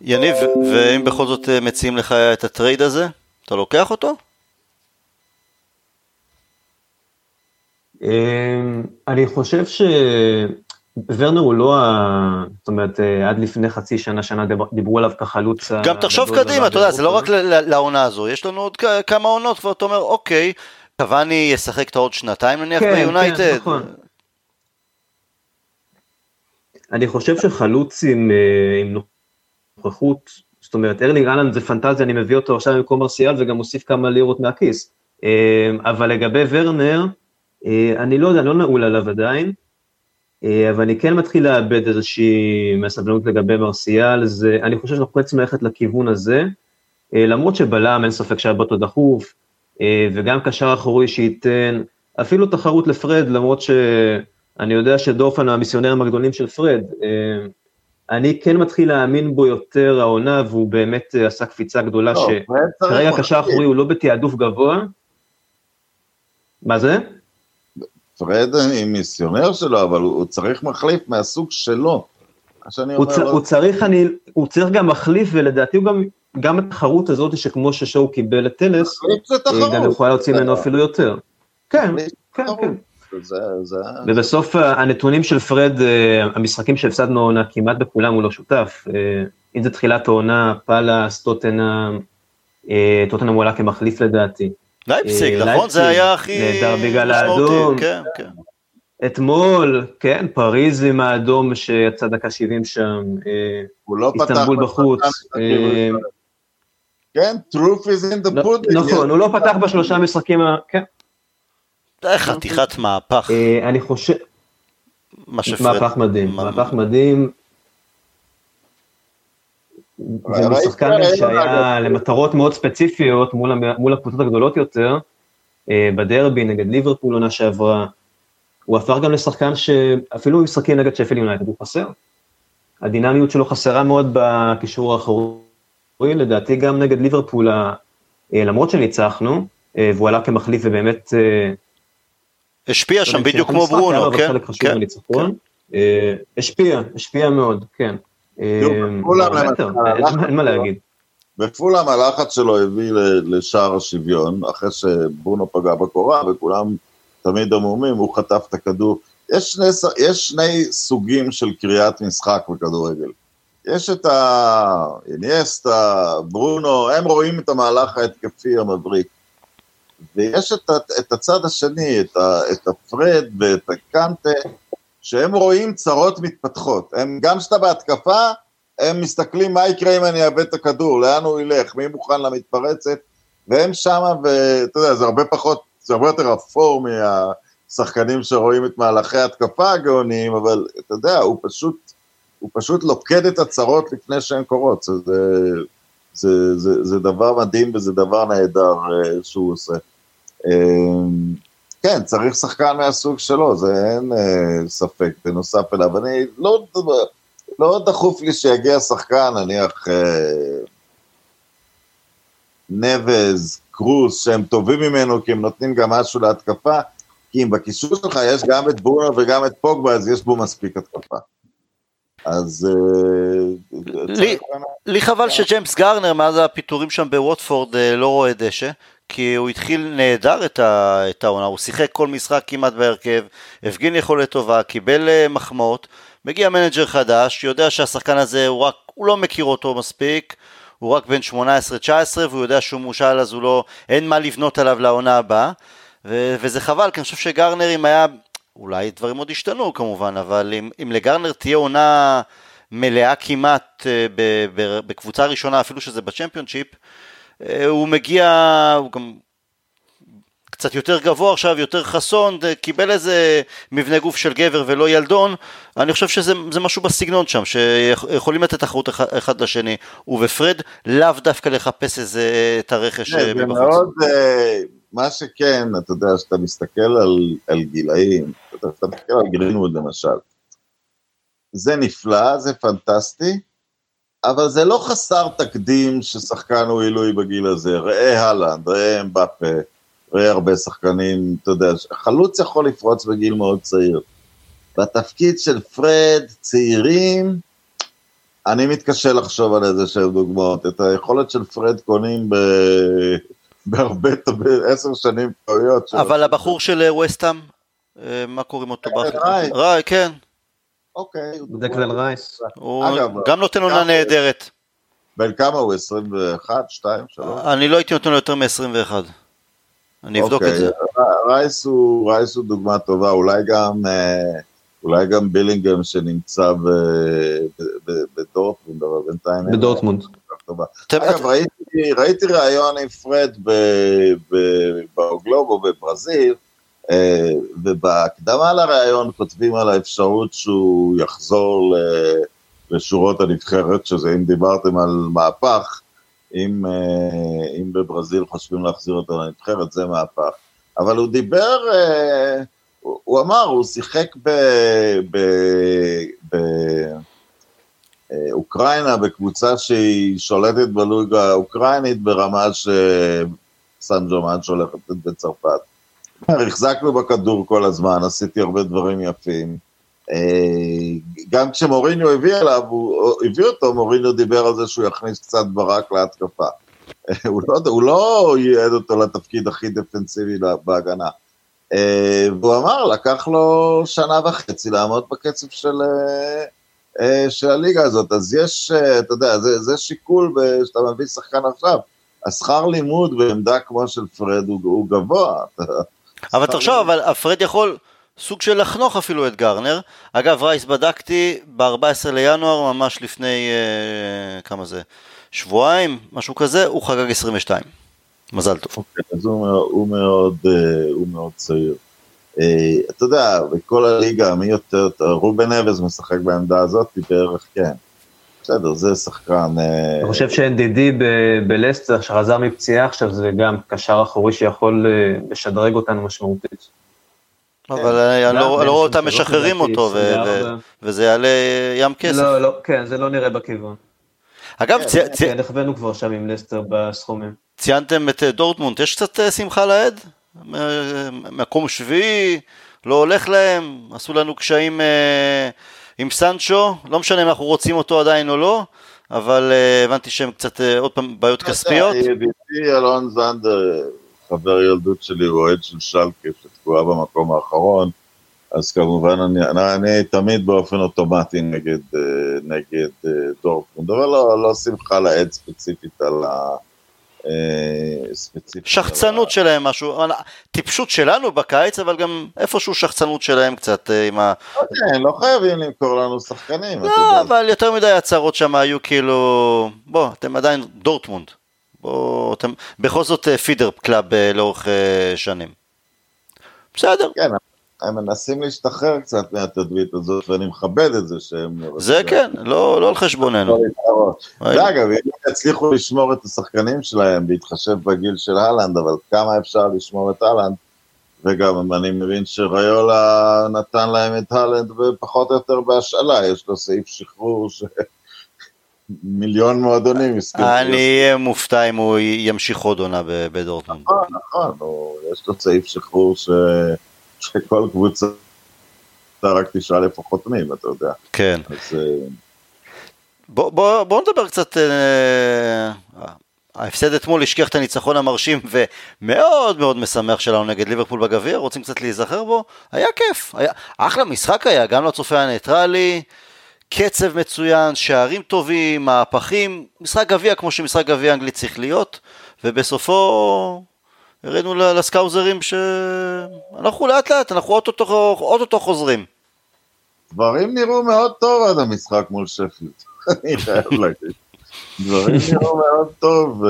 יניב, ואם בכל זאת מציעים לך את הטרייד הזה, אתה לוקח אותו? אני חושב ורנר הוא לא, זאת אומרת, עד לפני חצי שנה, דיברו עליו כחלוץ. גם תחשוב קדימה, אתה יודע, זה לא רק לעונה הזו, יש לנו עוד כמה עונות, כבר אתה אומר, אוקיי, קוואני ישחק את עוד שנתיים, נניח ביונייטד. אני חושב שחלוץ עם נוכחות, זאת אומרת, ארלינג הלנד זה פנטזיה, אני מביא אותו עכשיו במקום מרסיאל, וגם מוסיף כמה לירות מהכיס. אבל לגבי ורנר, אני לא יודע, לא נעול עליו עדיין, אבל אני כן מתחיל לאבד איזושהי מסבלנות לגבי מרסיאל, אני חושב שאנחנו צריכים ללכת לכיוון הזה, למרות שבלם אין ספק שהבט עוד דחוף, וגם קשר אחורי שייתן, אפילו תחרות לפרד, למרות שאני יודע שדורפן המיסיונרים הגדולים של פרד, אני כן מתחיל להאמין בו יותר העונה, והוא באמת עשה קפיצה גדולה, שכרגע קשר אחורי הוא לא בתיעדוף גבוה, מה זה? פרד עם מיסיונר שלו, אבל הוא צריך מחליף מהסוג שלו. הוא צריך גם מחליף, ולדעתי הוא גם התחרות הזאת, שכמו ששואו קיבל את טלס, גם יכולה להוציא ממנו אפילו יותר. כן, כן, כן. ובסוף הנתונים של פרד, המשחקים שהפסדנו עונה, כמעט בכולם הוא לא שותף. אם זה תחילת העונה, פאלאס, טוטנהאם, טוטנהאם הוא עלה כמחליף לדעתי. לייפציג, נכון? זה היה הכי... דרבי האדום, כן, כן. אתמול, כן, פריז עם האדום שיצא דקה 70 שם, איסטנבול בחוץ. כן, truth is in the pudding. נכון, הוא לא פתח בשלושה משחקים, כן. חתיכת מהפך. אני חושב... מהפך מדהים, מהפך מדהים. זה משחקן שהיה למטרות מאוד ספציפיות מול הקבוצות הגדולות יותר, בדרבי נגד ליברפול עונה שעברה, הוא הפך גם לשחקן שאפילו משחקים נגד שפילד יונייטד, הוא חסר. הדינמיות שלו חסרה מאוד בקישור האחורי, לדעתי גם נגד ליברפול, למרות שניצחנו, והוא עלה כמחליף ובאמת... השפיע שם בדיוק כמו ברונו, כן? השפיע מאוד, כן. אין מה להגיד. בפולם הלחץ שלו הביא לשער השוויון, אחרי שברונו פגע בקורה, וכולם תמיד עמומים, הוא חטף את הכדור. יש שני סוגים של קריאת משחק בכדורגל. יש את האיניאסטה, ברונו, הם רואים את המהלך ההתקפי המבריק. ויש את הצד השני, את הפרד ואת הקנטה, שהם רואים צרות מתפתחות, הם גם שאתה בהתקפה, הם מסתכלים מה יקרה אם אני אאבד את הכדור, לאן הוא ילך, מי מוכן למתפרצת, והם שמה, ואתה יודע, זה הרבה יותר אפור מהשחקנים שרואים את מהלכי ההתקפה הגאוניים, אבל אתה יודע, הוא פשוט לוקד את הצרות לפני שהן קורות, זה דבר מדהים, וזה דבר נהדר שהוא עושה. כן, צריך שחקן מהסוג שלו, זה אין ספק, בנוסף אליו, אני לא דחוף לי שיגיע שחקן, נניח נבז, קרוס, שהם טובים ממנו, כי הם נותנים גם משהו להתקפה, כי אם בקישור שלך יש גם את ברונו וגם את פוגבה, אז יש בו מספיק התקפה. אז... לי חבל שג'יימס גארנר, מאז הפיטורים שם בווטפורד, לא רואה דשא, כי הוא התחיל נהדר את העונה, הוא שיחק כל משחק כמעט בהרכב, הפגין יכולת טובה, קיבל מחמות, מגיע מנג'ר חדש, יודע שהשחקן הזה הוא לא מכיר אותו מספיק, הוא רק בין 18-19, והוא יודע שהוא מושל, אז אין מה לבנות עליו לעונה הבאה, וזה חבל, כי אני חושב שגארנר אם היה, אולי דברים עוד השתנו כמובן, אבל אם לגארנר תהיה עונה מלאה כמעט בקבוצה ראשונה, אפילו שזה בצ'מפיונשיפ, הוא מגיע, הוא גם קצת יותר גבוה עכשיו, יותר חסון, קיבל איזה מבנה גוף של גבר ולא ילדון, אני חושב שזה משהו בסגנון שם, שיכולים לתת תחרות אחד לשני, ובפרד לאו דווקא לחפש את הרכש מבחוץ. מאוד, מה שכן, אתה יודע, שאתה מסתכל על גילאים, אתה מסתכל על גרינווד למשל, זה נפלא, זה פנטסטי, אבל זה לא חסר תקדים ששחקן הוא עילוי בגיל הזה, ראה הלנד, ראה אמבפה, ראה הרבה שחקנים, אתה יודע, חלוץ יכול לפרוץ בגיל מאוד צעיר, בתפקיד של פרד, צעירים, אני מתקשה לחשוב על איזה שהם דוגמאות, את היכולת של פרד קונים בהרבה, 10 שנים פרויות. אבל הבחור של ווסטהאם, מה קוראים אותו? ראי, כן. אוקיי. דקלן רייס. גם נותן עונה נהדרת. בין כמה הוא? 21, 2, 3? אני לא הייתי נותן לו יותר מ-21. אני אבדוק את זה. רייס הוא דוגמה טובה, אולי גם בילינגהם שנמצא בדורטמונד, אבל בינתיים... בדורטמונד. אגב, ראיתי ראיון עם פרד באוגלובו בברזיל, ובהקדמה לראיון כותבים על האפשרות שהוא יחזור לשורות הנבחרת, שזה אם דיברתם על מהפך, אם בברזיל חושבים להחזיר אותו לנבחרת, זה מהפך. אבל הוא דיבר... הוא אמר, הוא שיחק באוקראינה, בקבוצה שהיא שולטת בלוגה האוקראינית, ברמה שסן ג'רמן שולטת בצרפת. החזקנו בכדור כל הזמן, עשיתי הרבה דברים יפים. גם כשמוריניו הביא אותו, מוריניו דיבר על זה שהוא יכניס קצת ברק להתקפה. הוא לא ייעד אותו לתפקיד הכי דפנסיבי בהגנה. והוא אמר, לקח לו שנה וחצי לעמוד בקצב של הליגה הזאת, אז יש, אתה יודע, זה שיקול שאתה מביא שחקן עכשיו, השכר לימוד בעמדה כמו של פרד הוא גבוה. אבל תחשוב, אבל פרד יכול סוג של לחנוך אפילו את גרנר, אגב רייס בדקתי ב-14 לינואר, ממש לפני כמה זה, שבועיים, משהו כזה, הוא חגג 22. מזל טוב. אז הוא מאוד צעיר. אתה יודע, בכל הליגה, מי יותר, רובן אבז משחק בעמדה הזאת, בערך כן. בסדר, זה שחקן... אני חושב שאנדידי בלסטר, שחזר מפציעה עכשיו, זה גם קשר אחורי שיכול לשדרג אותנו משמעותית. אבל אני לא רואה אותם משחררים אותו, וזה יעלה ים כסף. לא, כן, זה לא נראה בכיוון. אגב, נכוונו כבר שם עם לסטר בסכומים. ציינתם את דורטמונד, יש קצת שמחה לעד? מקום שביעי, לא הולך להם, עשו לנו קשיים עם סנצ'ו, לא משנה אם אנחנו רוצים אותו עדיין או לא, אבל הבנתי שהם קצת עוד פעם בעיות כספיות. ידידי אלון זנדר, חבר ילדות שלי, רועד של שלקה, שתקועה במקום האחרון, אז כמובן אני תמיד באופן אוטומטי נגד דורטמונד, אבל לא שמחה לעד ספציפית על ה... שחצנות שלהם משהו, טיפשות שלנו בקיץ, אבל גם איפשהו שחצנות שלהם קצת עם ה... לא חייבים למכור לנו שחקנים. לא, אבל יותר מדי הצהרות שם היו כאילו, בוא, אתם עדיין דורטמונד, בוא, אתם בכל זאת פידר קלאב לאורך שנים. בסדר. כן, הם מנסים להשתחרר קצת מהתדמית הזאת, ואני מכבד את זה שהם... זה כן, לא על חשבוננו. אגב, הם הצליחו לשמור את השחקנים שלהם, בהתחשב בגיל של הלנד, אבל כמה אפשר לשמור את הלנד, וגם אני מבין שריולה נתן להם את הלנד, ופחות או יותר בהשאלה, יש לו סעיף שחרור ש... מיליון מועדונים. אני מופתע אם הוא ימשיך עוד עונה בדורטמונד. נכון, יש לו סעיף שחרור ש... שכל קבוצה רק תשאל איפה חותמים, אתה יודע. כן. בואו נדבר קצת, ההפסד אתמול השכח את הניצחון המרשים ומאוד מאוד משמח שלנו נגד ליברפול בגביע, רוצים קצת להיזכר בו, היה כיף, אחלה משחק היה, גם לצופה הניטרלי, קצב מצוין, שערים טובים, מהפכים, משחק גביע כמו שמשחק גביע אנגלית צריך להיות, ובסופו... הראינו לסקאוזרים שאנחנו לאט לאט, אנחנו אוטוטו חוזרים. דברים נראו מאוד טוב עד המשחק מול שפילד. אני חייב להגיד. דברים נראו מאוד טוב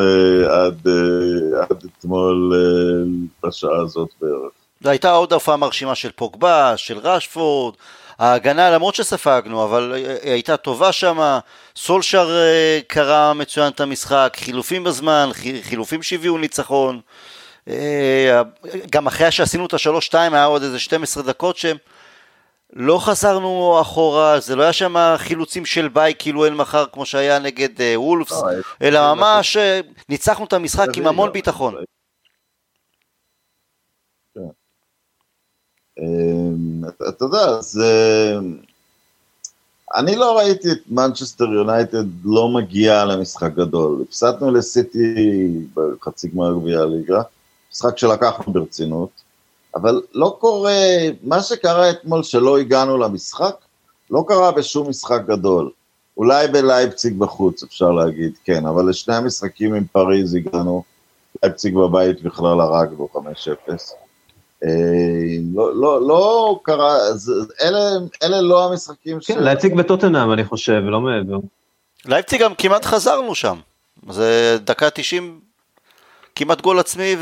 עד אתמול בשעה הזאת בערך. זו הייתה עוד הופעה מרשימה של פוגבה, של רשפורד, ההגנה למרות שספגנו, אבל היא הייתה טובה שם, סולשר קרא מצוין את המשחק, חילופים בזמן, חילופים שהביאו ניצחון, גם אחרי שעשינו את ה-3-2 היה עוד איזה 12 דקות שלא חזרנו אחורה, זה לא היה שם חילוצים של ביי כאילו אין מחר כמו שהיה נגד וולפס, אלא ממש ניצחנו את המשחק עם המון ביטחון. אתה יודע, אני לא ראיתי את מנצ'סטר יונייטד לא מגיעה למשחק גדול, הפסדנו לסיטי בחצי גמר גביע הליגה, משחק שלקחנו ברצינות, אבל לא קורה, מה שקרה אתמול שלא הגענו למשחק, לא קרה בשום משחק גדול, אולי בלייפציג בחוץ אפשר להגיד, כן, אבל לשני המשחקים עם פריז הגענו, לייפציג בבית בכלל הרגנו 5-0, לא קרה, אלה לא המשחקים של... כן, לייפציג בטוטנהאם אני חושב, לא מעבר. לייפציג גם כמעט חזרנו שם, זה דקה 90, כמעט גול עצמי,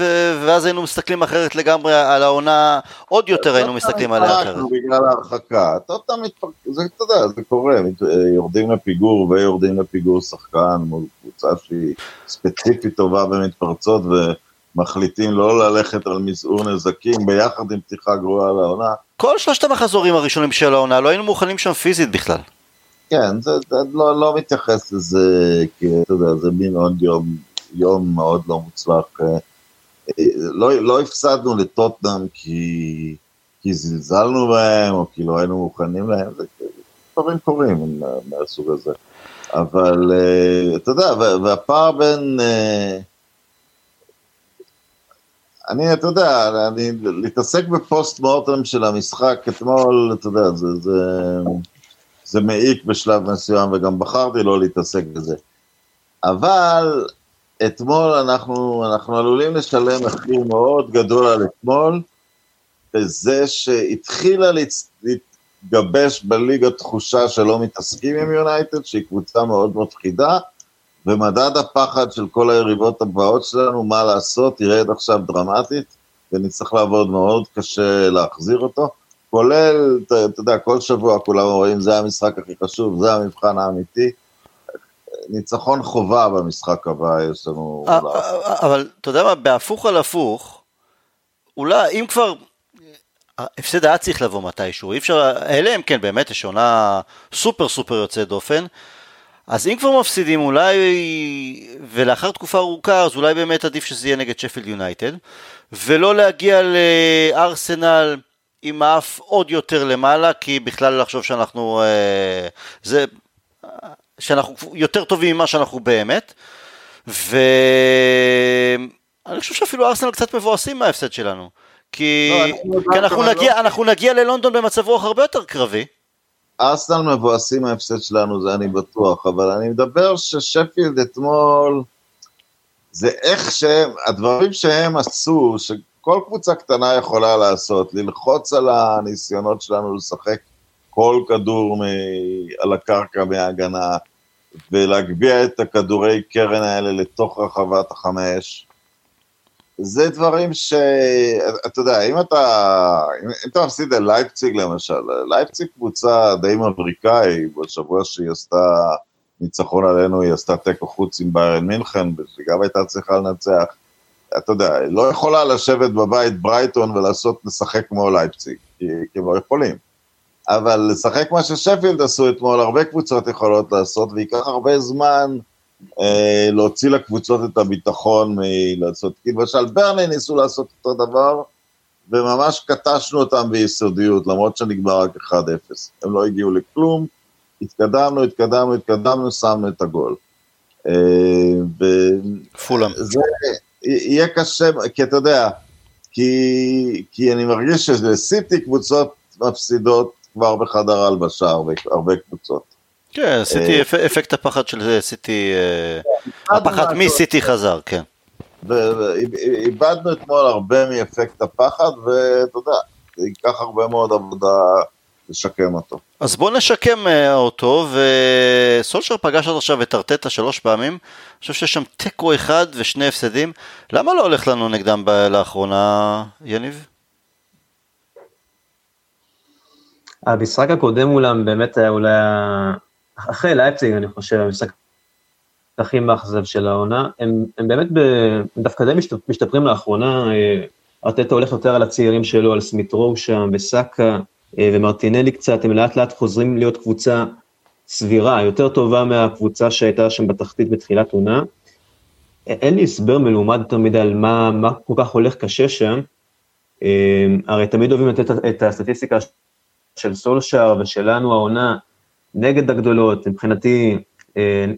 ואז היינו מסתכלים אחרת לגמרי על העונה, עוד יותר היינו מסתכלים עליה אחרת. בגלל ההרחקה, אתה יודע, זה קורה, יורדים לפיגור ויורדים לפיגור שחקן, מול קבוצה שהיא ספציפית טובה במתפרצות, ומחליטים לא ללכת על מזעור נזקים, ביחד עם פתיחה גרועה על העונה. כל שלושת המחזורים הראשונים של העונה, לא היינו מוכנים שם פיזית בכלל. כן, זה לא מתייחס לזה, כי אתה יודע, זה מין עוד יום מאוד לא מוצלח, לא הפסדנו לטוטנהאם כי זלזלנו בהם, או כי לא היינו מוכנים להם, זה דברים קורים מהסוג הזה, אבל אתה יודע, והפער בין, אתה יודע, להתעסק בפוסט מורטם של המשחק אתמול, אתה יודע, זה מעיק בשלב מסוים, וגם בחרתי לא להתעסק בזה, אבל אתמול אנחנו עלולים לשלם מחיר מאוד גדול על אתמול, בזה שהתחילה להתגבש בליגה תחושה שלא מתעסקים עם יונייטד, שהיא קבוצה מאוד מפחידה, ומדד הפחד של כל היריבות הבאות שלנו, מה לעשות, ירד עכשיו דרמטית, ונצטרך לעבוד מאוד קשה להחזיר אותו, כולל, אתה יודע, כל שבוע כולם רואים, זה המשחק הכי חשוב, זה המבחן האמיתי, ניצחון חובה במשחק הבא יש לנו. אבל אתה יודע מה, בהפוך על הפוך, אולי אם כבר הפסד היה צריך לבוא מתישהו, אי אפשר, אליהם כן באמת יש עונה סופר סופר יוצא דופן, אז אם כבר מפסידים אולי, ולאחר תקופה ארוכה, אז אולי באמת עדיף שזה יהיה נגד שפילד יונייטד, ולא להגיע לארסנל עם האף עוד יותר למעלה, כי בכלל לחשוב שאנחנו, זה... שאנחנו יותר טובים ממה שאנחנו באמת, ואני חושב שאפילו ארסנל קצת מבואסים מההפסד שלנו, כי אנחנו נגיע ללונדון במצב רוח הרבה יותר קרבי. ארסנל מבואסים מההפסד שלנו, זה אני בטוח, אבל אני מדבר ששפילד אתמול, זה איך שהם, הדברים שהם עשו, שכל קבוצה קטנה יכולה לעשות, ללחוץ על הניסיונות שלנו לשחק, כל כדור על הקרקע מההגנה, ולהגביע את הכדורי קרן האלה לתוך רחבת החמש, זה דברים שאתה יודע, אם אתה מפסיד על לייפציג למשל, לייפציג קבוצה די אמריקאי, בשבוע שהיא עשתה ניצחון עלינו, היא עשתה תיקו חוץ עם ביירן מינכן, וגם הייתה צריכה לנצח, אתה יודע, לא יכולה לשבת בבית ברייטון ולעשות לשחק כמו לייפציג, כי לא יכולים. אבל לשחק מה ששפילד עשו אתמול, הרבה קבוצות יכולות לעשות, ויקח הרבה זמן להוציא לקבוצות את הביטחון מלעשות, כי למשל ברני ניסו לעשות אותו דבר, וממש קטשנו אותם ביסודיות, למרות שנגמר רק 1-0, הם לא הגיעו לכלום, התקדמנו, שמנו את הגול. פולם. זה יהיה קשה, כי אתה יודע, כי אני מרגיש שסיטי קבוצות, מפסידות כבר בחדר הלבשה הרבה קבוצות. כן, סיטי, אפקט הפחד של סיטי, הפחד מסיטי חזר, כן. ואיבדנו אתמול הרבה מאפקט הפחד, ואתה יודע, זה ייקח הרבה מאוד עבודה לשקם אותו. אז בואו נשקם אותו, וסולשר פגש עד עכשיו את ארטטה 3 פעמים, אני חושב שיש שם תיקו 1 ו2 הפסדים, למה לא הולך לנו נגדם לאחרונה, יניב? המשחק הקודם אולם באמת היה אולי, אחרי לייפציג אני חושב, המשחק הכי מאכזב של העונה, הם באמת דווקא די משתפרים לאחרונה, ארטטה הולך יותר על הצעירים שלו, על סמיטרו שם, בסאקה ומרטינלי קצת, הם לאט לאט חוזרים להיות קבוצה סבירה, יותר טובה מהקבוצה שהייתה שם בתחתית בתחילת עונה, אין לי הסבר מלומד תמיד על מה כל כך הולך קשה שם, הרי תמיד אוהבים לתת את הסטטיסטיקה של סולשר ושלנו העונה נגד הגדולות, מבחינתי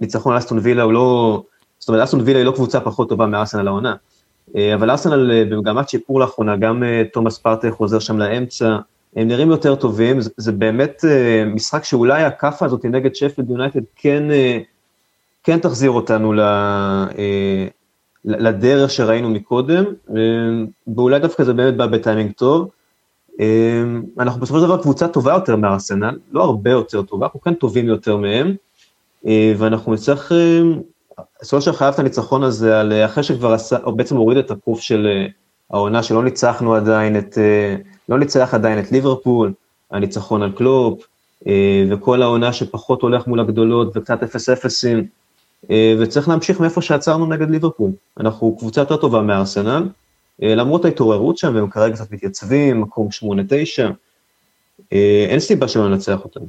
ניצחון על אסטון וילה הוא לא, זאת אומרת אסטון וילה היא לא קבוצה פחות טובה מארסנל העונה, אבל ארסנל במגמת שיפור לאחרונה, גם תומאס פרטי חוזר שם לאמצע, הם נראים יותר טובים, זה באמת משחק שאולי הקפה הזאת נגד שפילד יונייטד כן תחזיר אותנו לדרך שראינו מקודם, ואולי דווקא זה באמת בא בטיימינג טוב. אנחנו בסופו של דבר קבוצה טובה יותר מהארסנל, לא הרבה יותר טובה, אנחנו כן טובים יותר מהם, ואנחנו נצטרך, סולשאר חייב את הניצחון הזה, אחרי שכבר עשה, או בעצם הוריד את הקוף של העונה, שלא ניצחנו עדיין את, לא ניצח עדיין את ליברפול, הניצחון על קלופ, וכל העונה שפחות הולך מול הגדולות, וקצת 0-0, וצריך להמשיך מאיפה שעצרנו נגד ליברפול. אנחנו קבוצה יותר טובה מהארסנל, למרות ההתעוררות שם, והם כרגע קצת מתייצבים, מקום 8-9, אין סיבה שלא ננצח אותם.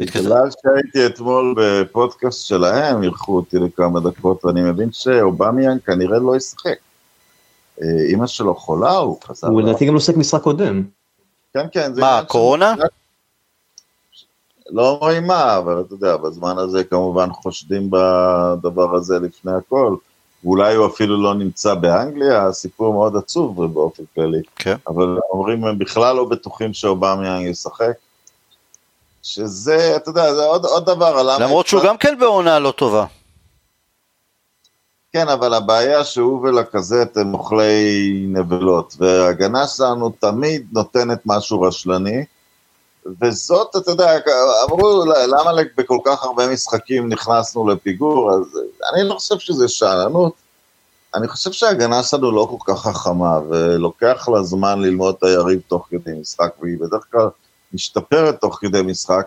בגלל שהייתי אתמול בפודקאסט שלהם, ערכו אותי לכמה דקות, ואני מבין שאובמיאן כנראה לא ישחק. אמא שלו חולה, הוא חזר. הוא לדעתי גם עוסק משחק קודם. כן, כן. מה, קורונה? לא אומרים מה, אבל אתה יודע, בזמן הזה כמובן חושדים בדבר הזה לפני הכל. ואולי הוא אפילו לא נמצא באנגליה, הסיפור מאוד עצוב באופן כללי. כן. אבל אומרים, הם בכלל לא בטוחים שאובמיאן ישחק. שזה, אתה יודע, זה עוד דבר. למרות שהוא גם כן בעונה לא טובה. כן, אבל הבעיה שהוא ולקזט הם אוכלי נבלות, וההגנה שלנו תמיד נותנת משהו רשלני, וזאת, אתה יודע, אמרו, למה בכל כך הרבה משחקים נכנסנו לפיגור, אז אני לא חושב שזה שאננות, אני חושב שההגנה שלנו לא כל כך חכמה, ולוקח לה זמן ללמוד את היריב תוך כדי משחק, והיא בדרך כלל משתפרת תוך כדי משחק,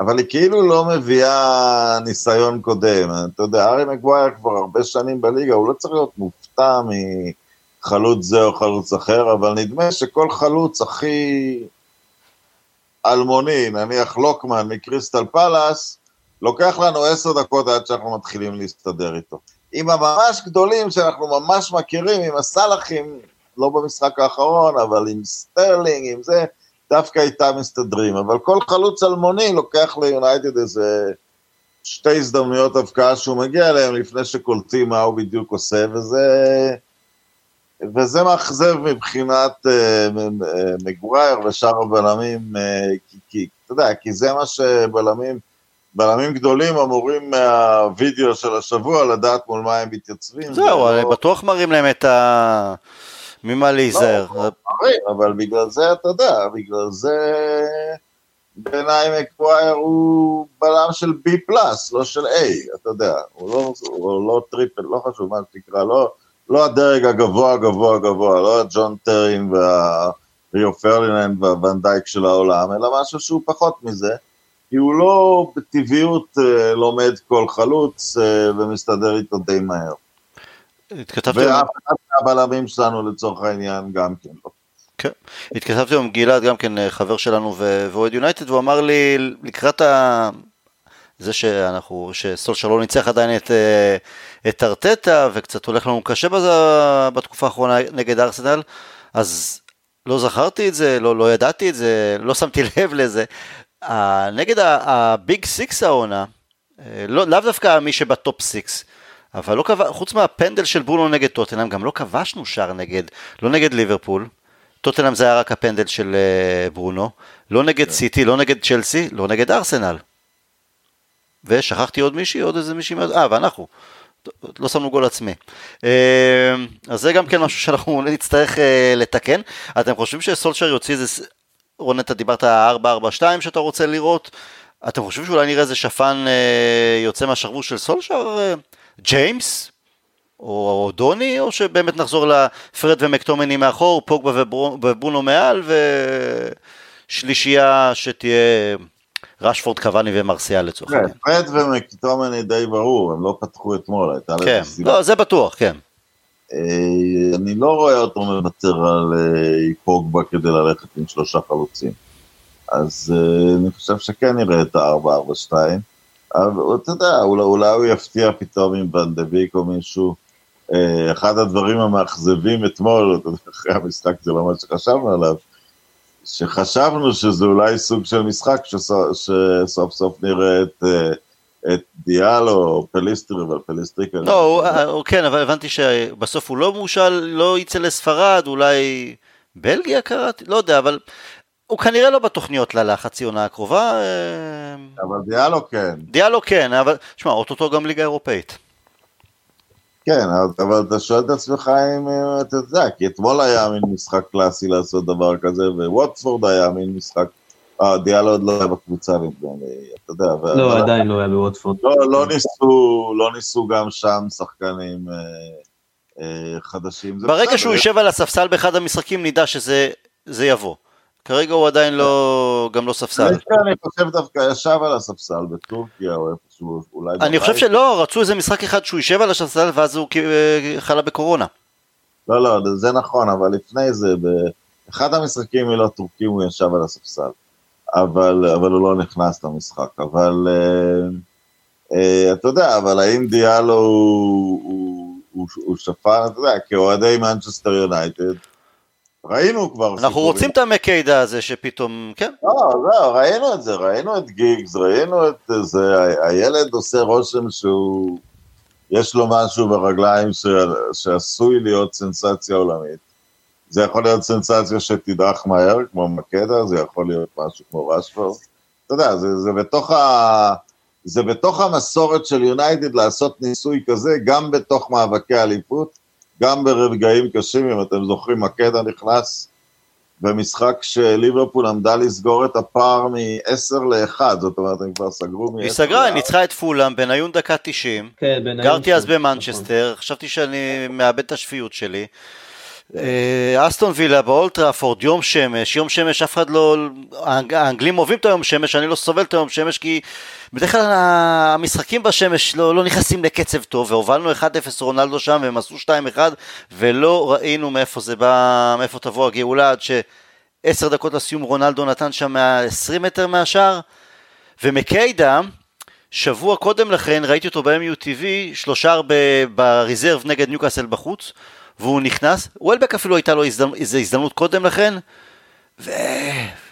אבל היא כאילו לא מביאה ניסיון קודם, אתה יודע, ארי מגווייר כבר הרבה שנים בליגה, הוא לא צריך להיות מופתע מחלוץ זה או חלוץ אחר, אבל נדמה שכל חלוץ הכי אלמוני, נניח לוקמן מקריסטל פלאס, לוקח לנו 10 דקות עד שאנחנו מתחילים להסתדר איתו. עם הממש גדולים שאנחנו ממש מכירים, עם הסלאחים, לא במשחק האחרון, אבל עם סטרלינג, עם זה, דווקא איתם מסתדרים, אבל כל חלוץ אלמוני לוקח ליונייטד איזה 2 הזדמנויות הבקעה שהוא מגיע אליהם, לפני שקולטים מה הוא בדיוק עושה, וזה מאכזב מבחינת מגורייר ושאר הבלמים, כי אתה יודע, כי זה מה שבלמים גדולים אמורים מהווידאו של השבוע, לדעת מול מה הם מתייצבים. זהו, אני בטוח מראים להם את ה... ממה להיזהר. אבל בגלל זה אתה יודע, בגלל זה בעיניי מקווייר הוא בלם של B פלאס, לא של A, אתה יודע, הוא לא טריפל, לא חשוב מה שתקרא, לא הדרג הגבוה, גבוה, גבוה, לא הג'ון טרין וריו פרלינד והוונדייק של העולם, אלא משהו שהוא פחות מזה, כי הוא לא בטבעיות לומד כל חלוץ ומסתדר איתו די מהר. והבלמים שלנו לצורך העניין גם כן לא. כן, התכתבתי עם גלעד גם כן, חבר שלנו ואוהד יונייטד, הוא אמר לי לקראת זה שסולשר לא ניצח עדיין את ארטטה, וקצת הולך לנו קשה בזה בתקופה האחרונה נגד ארסנל, אז לא זכרתי את זה, לא ידעתי את זה, לא שמתי לב לזה, נגד הביג סיקס העונה, לאו דווקא מי שבטופ סיקס, אבל לא קבע, חוץ מהפנדל של ברונו נגד טוטנהאם, גם לא כבשנו שער נגד, לא נגד ליברפול, טוטנהאם זה היה רק הפנדל של ברונו, לא נגד סיטי, לא נגד צ'לסי, לא נגד ארסנל. ושכחתי עוד איזה מישהי, ואנחנו, לא שמנו גול עצמי. אז זה גם כן משהו שאנחנו נצטרך לתקן. אתם חושבים שסולשר יוציא איזה, רונן, אתה דיברת 4-4-2 שאתה רוצה לראות, אתם חושבים שאולי נראה איזה שפן יוצא מהשרבוש של סולשר? ג'יימס, או דוני, או שבאמת נחזור לפרד ומקטומני מאחור, פוגבה וברונו מעל, ושלישייה שתהיה רשפורד, קוואני ומרסיאל לצורך. כן, פרד ומקטומני די ברור, הם לא פתחו אתמול. כן, לא, זה בטוח, כן. אני לא רואה אותו מוותר על פוגבה כדי ללכת עם 3 חלוצים. אז אני חושב שכן נראה את ה-4-4-2. אבל אתה יודע, אולי הוא יפתיע פתאום עם בנדביק או מישהו, אחד הדברים המאכזבים אתמול, אחרי המשחק זה לא מה שחשבנו עליו, שחשבנו שזה אולי סוג של משחק, שסוף סוף נראה את דיאל או פליסטרי, אבל פליסטרי כאלה. לא, כן, אבל הבנתי שבסוף הוא לא מושל, לא יצא לספרד, אולי בלגיה קראתי, לא יודע, אבל... הוא כנראה לא בתוכניות לחצי עונה הקרובה. אבל דיאלו כן. דיאלו כן, אבל שמע, אותו גם ליגה אירופאית. כן, אבל אתה שואל את עצמך אם אתה יודע, כי אתמול היה מין משחק קלאסי לעשות דבר כזה, וווטפורד היה מין משחק, דיאלו עוד לא היה בקבוצה, אתה יודע. לא, עדיין לא היה בווטפורד. לא ניסו גם שם שחקנים חדשים. ברגע שהוא יושב על הספסל באחד המשחקים, נדע שזה יבוא. כרגע הוא עדיין לא, גם לא ספסל. אני חושב דווקא ישב על הספסל בטורקיה, או איפשהו, אולי... אני חושב שלא, רצו איזה משחק אחד שהוא יישב על הספסל, ואז הוא חלה בקורונה. לא, לא, זה נכון, אבל לפני זה, באחד המשחקים מלא טורקים הוא ישב על הספסל, אבל הוא לא נכנס למשחק, אבל אתה יודע, אבל האם דיאלו הוא שפן, אתה יודע, כאוהדי מנצ'סטר יונייטד, ראינו כבר. אנחנו רוצים את המקיידה הזה שפתאום, כן? לא, ראינו את זה, ראינו את גיגס, ראינו את זה, הילד עושה רושם שהוא, יש לו משהו ברגליים שעשוי להיות סנסציה עולמית. זה יכול להיות סנסציה שתדרך מהר, כמו מקיידה, זה יכול להיות משהו כמו רשפורד. אתה יודע, זה בתוך המסורת של יונייטד לעשות ניסוי כזה, גם בתוך מאבקי אליפות, גם ברגעים קשים, אם אתם זוכרים, מקדה נכנס במשחק שליברפול עמדה לסגור את הפער מ-10 ל-1, זאת אומרת, הם כבר סגרו מ-10 ל-1. היא סגרה, היא ניצחה את פולאם, בניון דקה 90, גרתי אז במנצ'סטר, חשבתי שאני מאבד את השפיות שלי, אסטון וילה באולד טראפורד, יום שמש, יום שמש אף אחד לא, האנגלים אוהבים את היום שמש, אני לא סובל את היום שמש, כי בדרך כלל המשחקים בשמש לא נכנסים לקצב טוב, והובלנו 1-0 רונלדו שם, והם עשו 2-1, ולא ראינו מאיפה זה בא, מאיפה תבוא הגאולה, עד ש10 דקות לסיום רונלדו נתן שם 20 מטר מהשאר, ומקיידה, שבוע קודם לכן, ראיתי אותו ב-MUTV, 3-4 בריזרב נגד ניוקאסל בחוץ, והוא נכנס, וולבק אפילו הייתה לו איזו הזדמנות קודם לכן,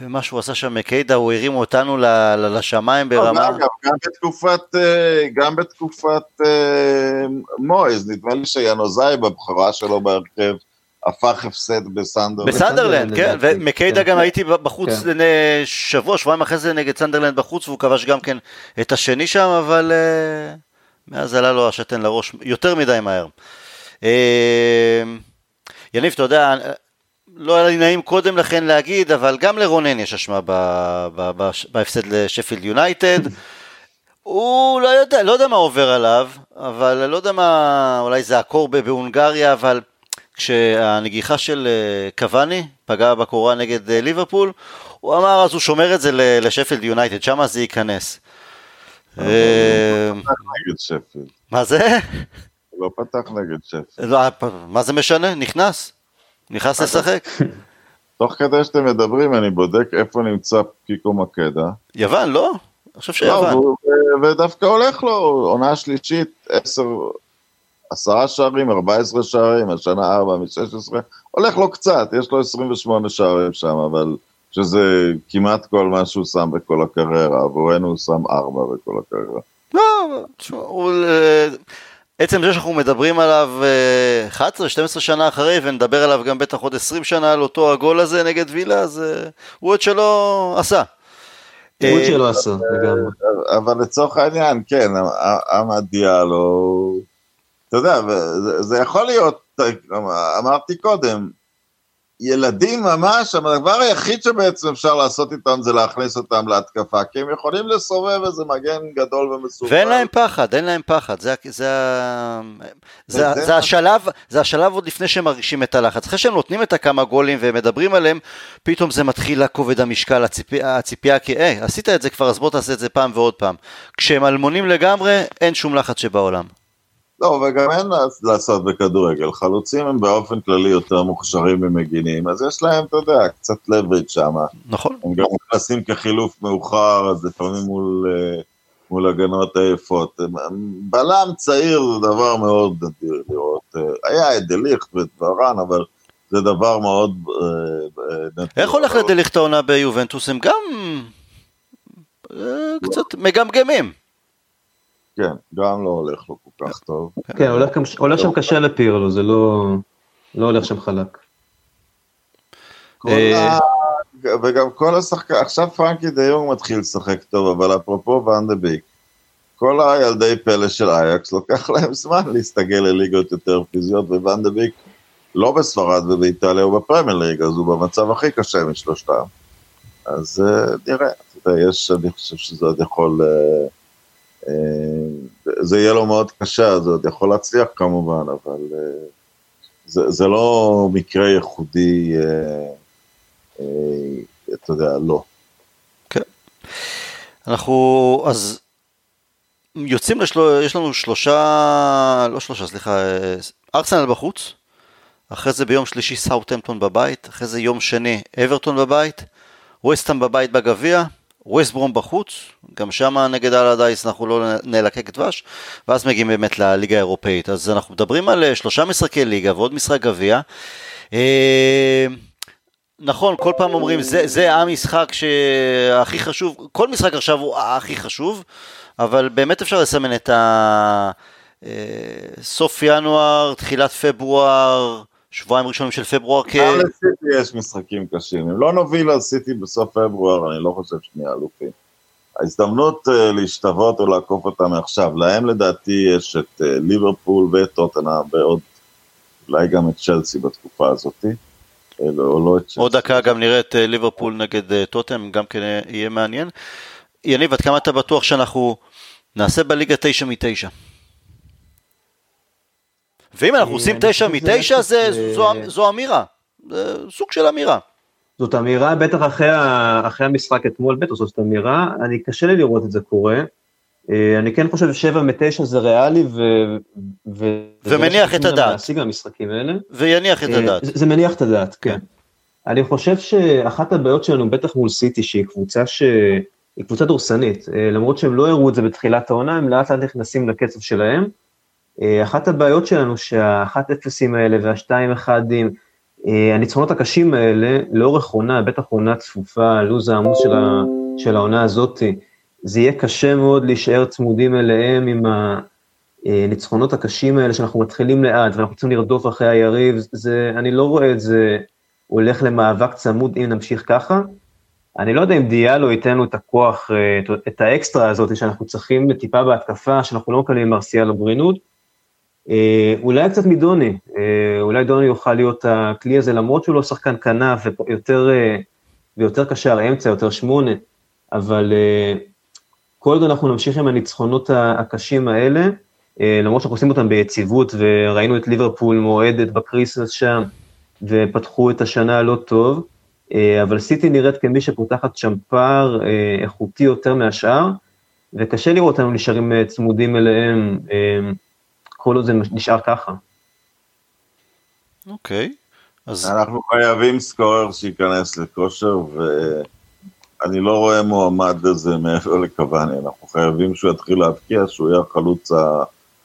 ומה שהוא עשה שם מקיידה, הוא הרים אותנו לשמיים ברמה. גם בתקופת מויז, נדמה לי שינוזאי בבחרה שלו בהרכב, הפך הפסד בסנדרלנד. בסנדרלנד, כן, ומקיידה גם הייתי בחוץ שבוע, שבועיים אחרי זה נגד סנדרלנד בחוץ, והוא כבש גם כן את השני שם, אבל מאז עלה לו השתן לראש יותר מדי מהר. יניב, אתה יודע, לא היה לי נעים קודם לכן להגיד, אבל גם לרונן יש אשמה בהפסד לשפילד יונייטד. הוא לא יודע מה עובר עליו, אבל לא יודע מה, אולי זה הקור בהונגריה, אבל כשהנגיחה של קוואני פגעה בקורה נגד ליברפול, הוא אמר אז הוא שומר את זה לשפילד יונייטד, שם זה ייכנס. מה זה? לא פתח נגד שפילד. מה זה משנה? נכנס לשחק. תוך כדי שאתם מדברים, אני בודק איפה נמצא קיקו מקדה. יוון, לא? אני חושב שיוון. ודווקא הולך לו, עונה שלישית, 10 שערים, 14 שערים, השנה 4 מ-16, הולך לו קצת, יש לו 28 שערים שם, אבל שזה כמעט כל מה שהוא שם בכל הקריירה, עבורנו הוא שם 4 בכל הקריירה. לא, תשמע, הוא... עצם זה שאנחנו מדברים עליו 11-12 שנה אחרי, ונדבר עליו גם בטח עוד 20 שנה על אותו הגול הזה נגד וילה, אז הוא עוד שלא עשה. הוא עוד שלא עשה, לגמרי. אבל לצורך העניין, כן, המדיאל, אתה יודע, זה יכול להיות, אמרתי קודם, ילדים ממש, הדבר היחיד שבעצם אפשר לעשות איתם זה להכניס אותם להתקפה, כי הם יכולים לסובב איזה מגן גדול ומסובב. ואין להם פחד, אין להם פחד, זה השלב עוד לפני שהם מרגישים את הלחץ, אחרי שהם נותנים את הכמה גולים ומדברים עליהם, פתאום זה מתחיל לכובד המשקל, הציפייה כי, עשית את זה כבר, אז בוא תעשה את זה פעם ועוד פעם, כשהם אלמונים לגמרי, אין שום לחץ שבעולם. לא, וגם אין לעשות בכדורגל, חלוצים הם באופן כללי יותר מוכשרים ומגינים, אז יש להם, אתה יודע, קצת לבריד שם. נכון. הם גם נכנסים כחילוף מאוחר, אז לפעמים מול הגנות העיפות. בלם צעיר זה דבר מאוד נדיר לראות, היה את דליך ודברן, אבל זה דבר מאוד נדיר. איך הולך לדליך טעונה ביובנטוס? הם גם קצת מגמגמים. כן, גם לא הולך לו כל כך טוב. כן, הולך שם קשה לפירלו, זה לא הולך שם חלק. כל וגם כל השחקן, עכשיו פרנקי דיונג מתחיל לשחק טוב, אבל אפרופו ואנדביק, כל הילדי פלא של אייקס לוקח להם זמן להסתגל לליגות יותר פיזיות, וואנדביק לא בספרד ובאיטליה ובפרמייר ליג, אז הוא במצב הכי קשה משלושתם. אז נראה, אני חושב שזה עוד יכול, זה יהיה לו מאוד קשה, זה עוד יכול להצליח כמובן, אבל זה לא מקרה ייחודי, אתה יודע, לא. כן. אנחנו, אז יוצאים, יש לנו ארסנל בחוץ, אחרי זה ביום שלישי סאוטהמפטון בבית, אחרי זה יום שני אברטון בבית, ווסטהאם בבית בגביע, ווסט ברום בחוץ, גם שם נגד על הדייס אנחנו לא נלקק דבש, ואז מגיעים באמת לליגה האירופאית. אז אנחנו מדברים על 3 משחקי ליגה ועוד משחק גביע. נכון, כל פעם אומרים זה המשחק שהכי חשוב, כל משחק עכשיו הוא הכי חשוב, אבל באמת אפשר לסמן את סוף ינואר, תחילת פברואר, שבועיים ראשונים של פברואר. גם לסיטי יש משחקים קשים, אם לא נוביל על סיטי בסוף פברואר, אני לא חושב שנהיה אלופים. ההזדמנות להשתוות או לעקוף אותם עכשיו, להם לדעתי יש את ליברפול ואת טוטנהאם, ועוד אולי גם את צ'לסי בתקופה הזאת, עוד דקה גם נראה את ליברפול נגד טוטנהאם, גם כן יהיה מעניין. יניב, עד כמה אתה בטוח שאנחנו נעשה בליגה 9/9? ואם אנחנו עושים 9/9, זו אמירה, סוג של אמירה. זאת אמירה, בטח אחרי המשחק אתמול, בטח זאת אמירה, אני קשה לי לראות את זה קורה, אני כן חושב 7/9 זה ריאלי, ומניח את הדעת. ויניח את הדעת. זה מניח את הדעת, כן. אני חושב שאחת הבעיות שלנו, בטח מול סיטי, שהיא קבוצה דורסנית, למרות שהם לא הראו את זה בתחילת העונה, הם לאט לאט נכנסים לקצב שלהם, אחת הבעיות שלנו שה1-0 האלה וה2-1, הניצחונות הקשים האלה, לאורך עונה, בטח עונה צפופה, לוז העמוס של העונה הזאת, זה יהיה קשה מאוד להישאר צמודים אליהם עם הניצחונות הקשים האלה, שאנחנו מתחילים לאט ואנחנו רוצים לרדוף אחרי היריב, אני לא רואה את זה הולך למאבק צמוד אם נמשיך ככה. אני לא יודע אם דיאלו ייתנו את הכוח, את האקסטרה הזאת שאנחנו צריכים לטיפה בהתקפה, שאנחנו לא מקבלים מרסיאל לברינות, אולי קצת מדוני, אולי דוני יוכל להיות הכלי הזה, למרות שהוא לא שחקן כנף, ויותר קשר אמצע, יותר 8, אבל כל עוד אנחנו נמשיך עם הניצחונות הקשים האלה, למרות שאנחנו עושים אותם ביציבות, וראינו את ליברפול מועדת בקריסמס שם, ופתחו את השנה לא טוב, אבל סיטי נראית כמי שפותחת שם פער איכותי יותר מהשאר, וקשה לראות אותנו נשארים צמודים אליהם, כל עוד זה נשאר ככה. אוקיי. אנחנו חייבים סקורר שיכנס לכושר, ואני לא רואה מועמד לזה מעבר לקוואני, אנחנו חייבים שהוא יתחיל להפקיע, שהוא יהיה החלוץ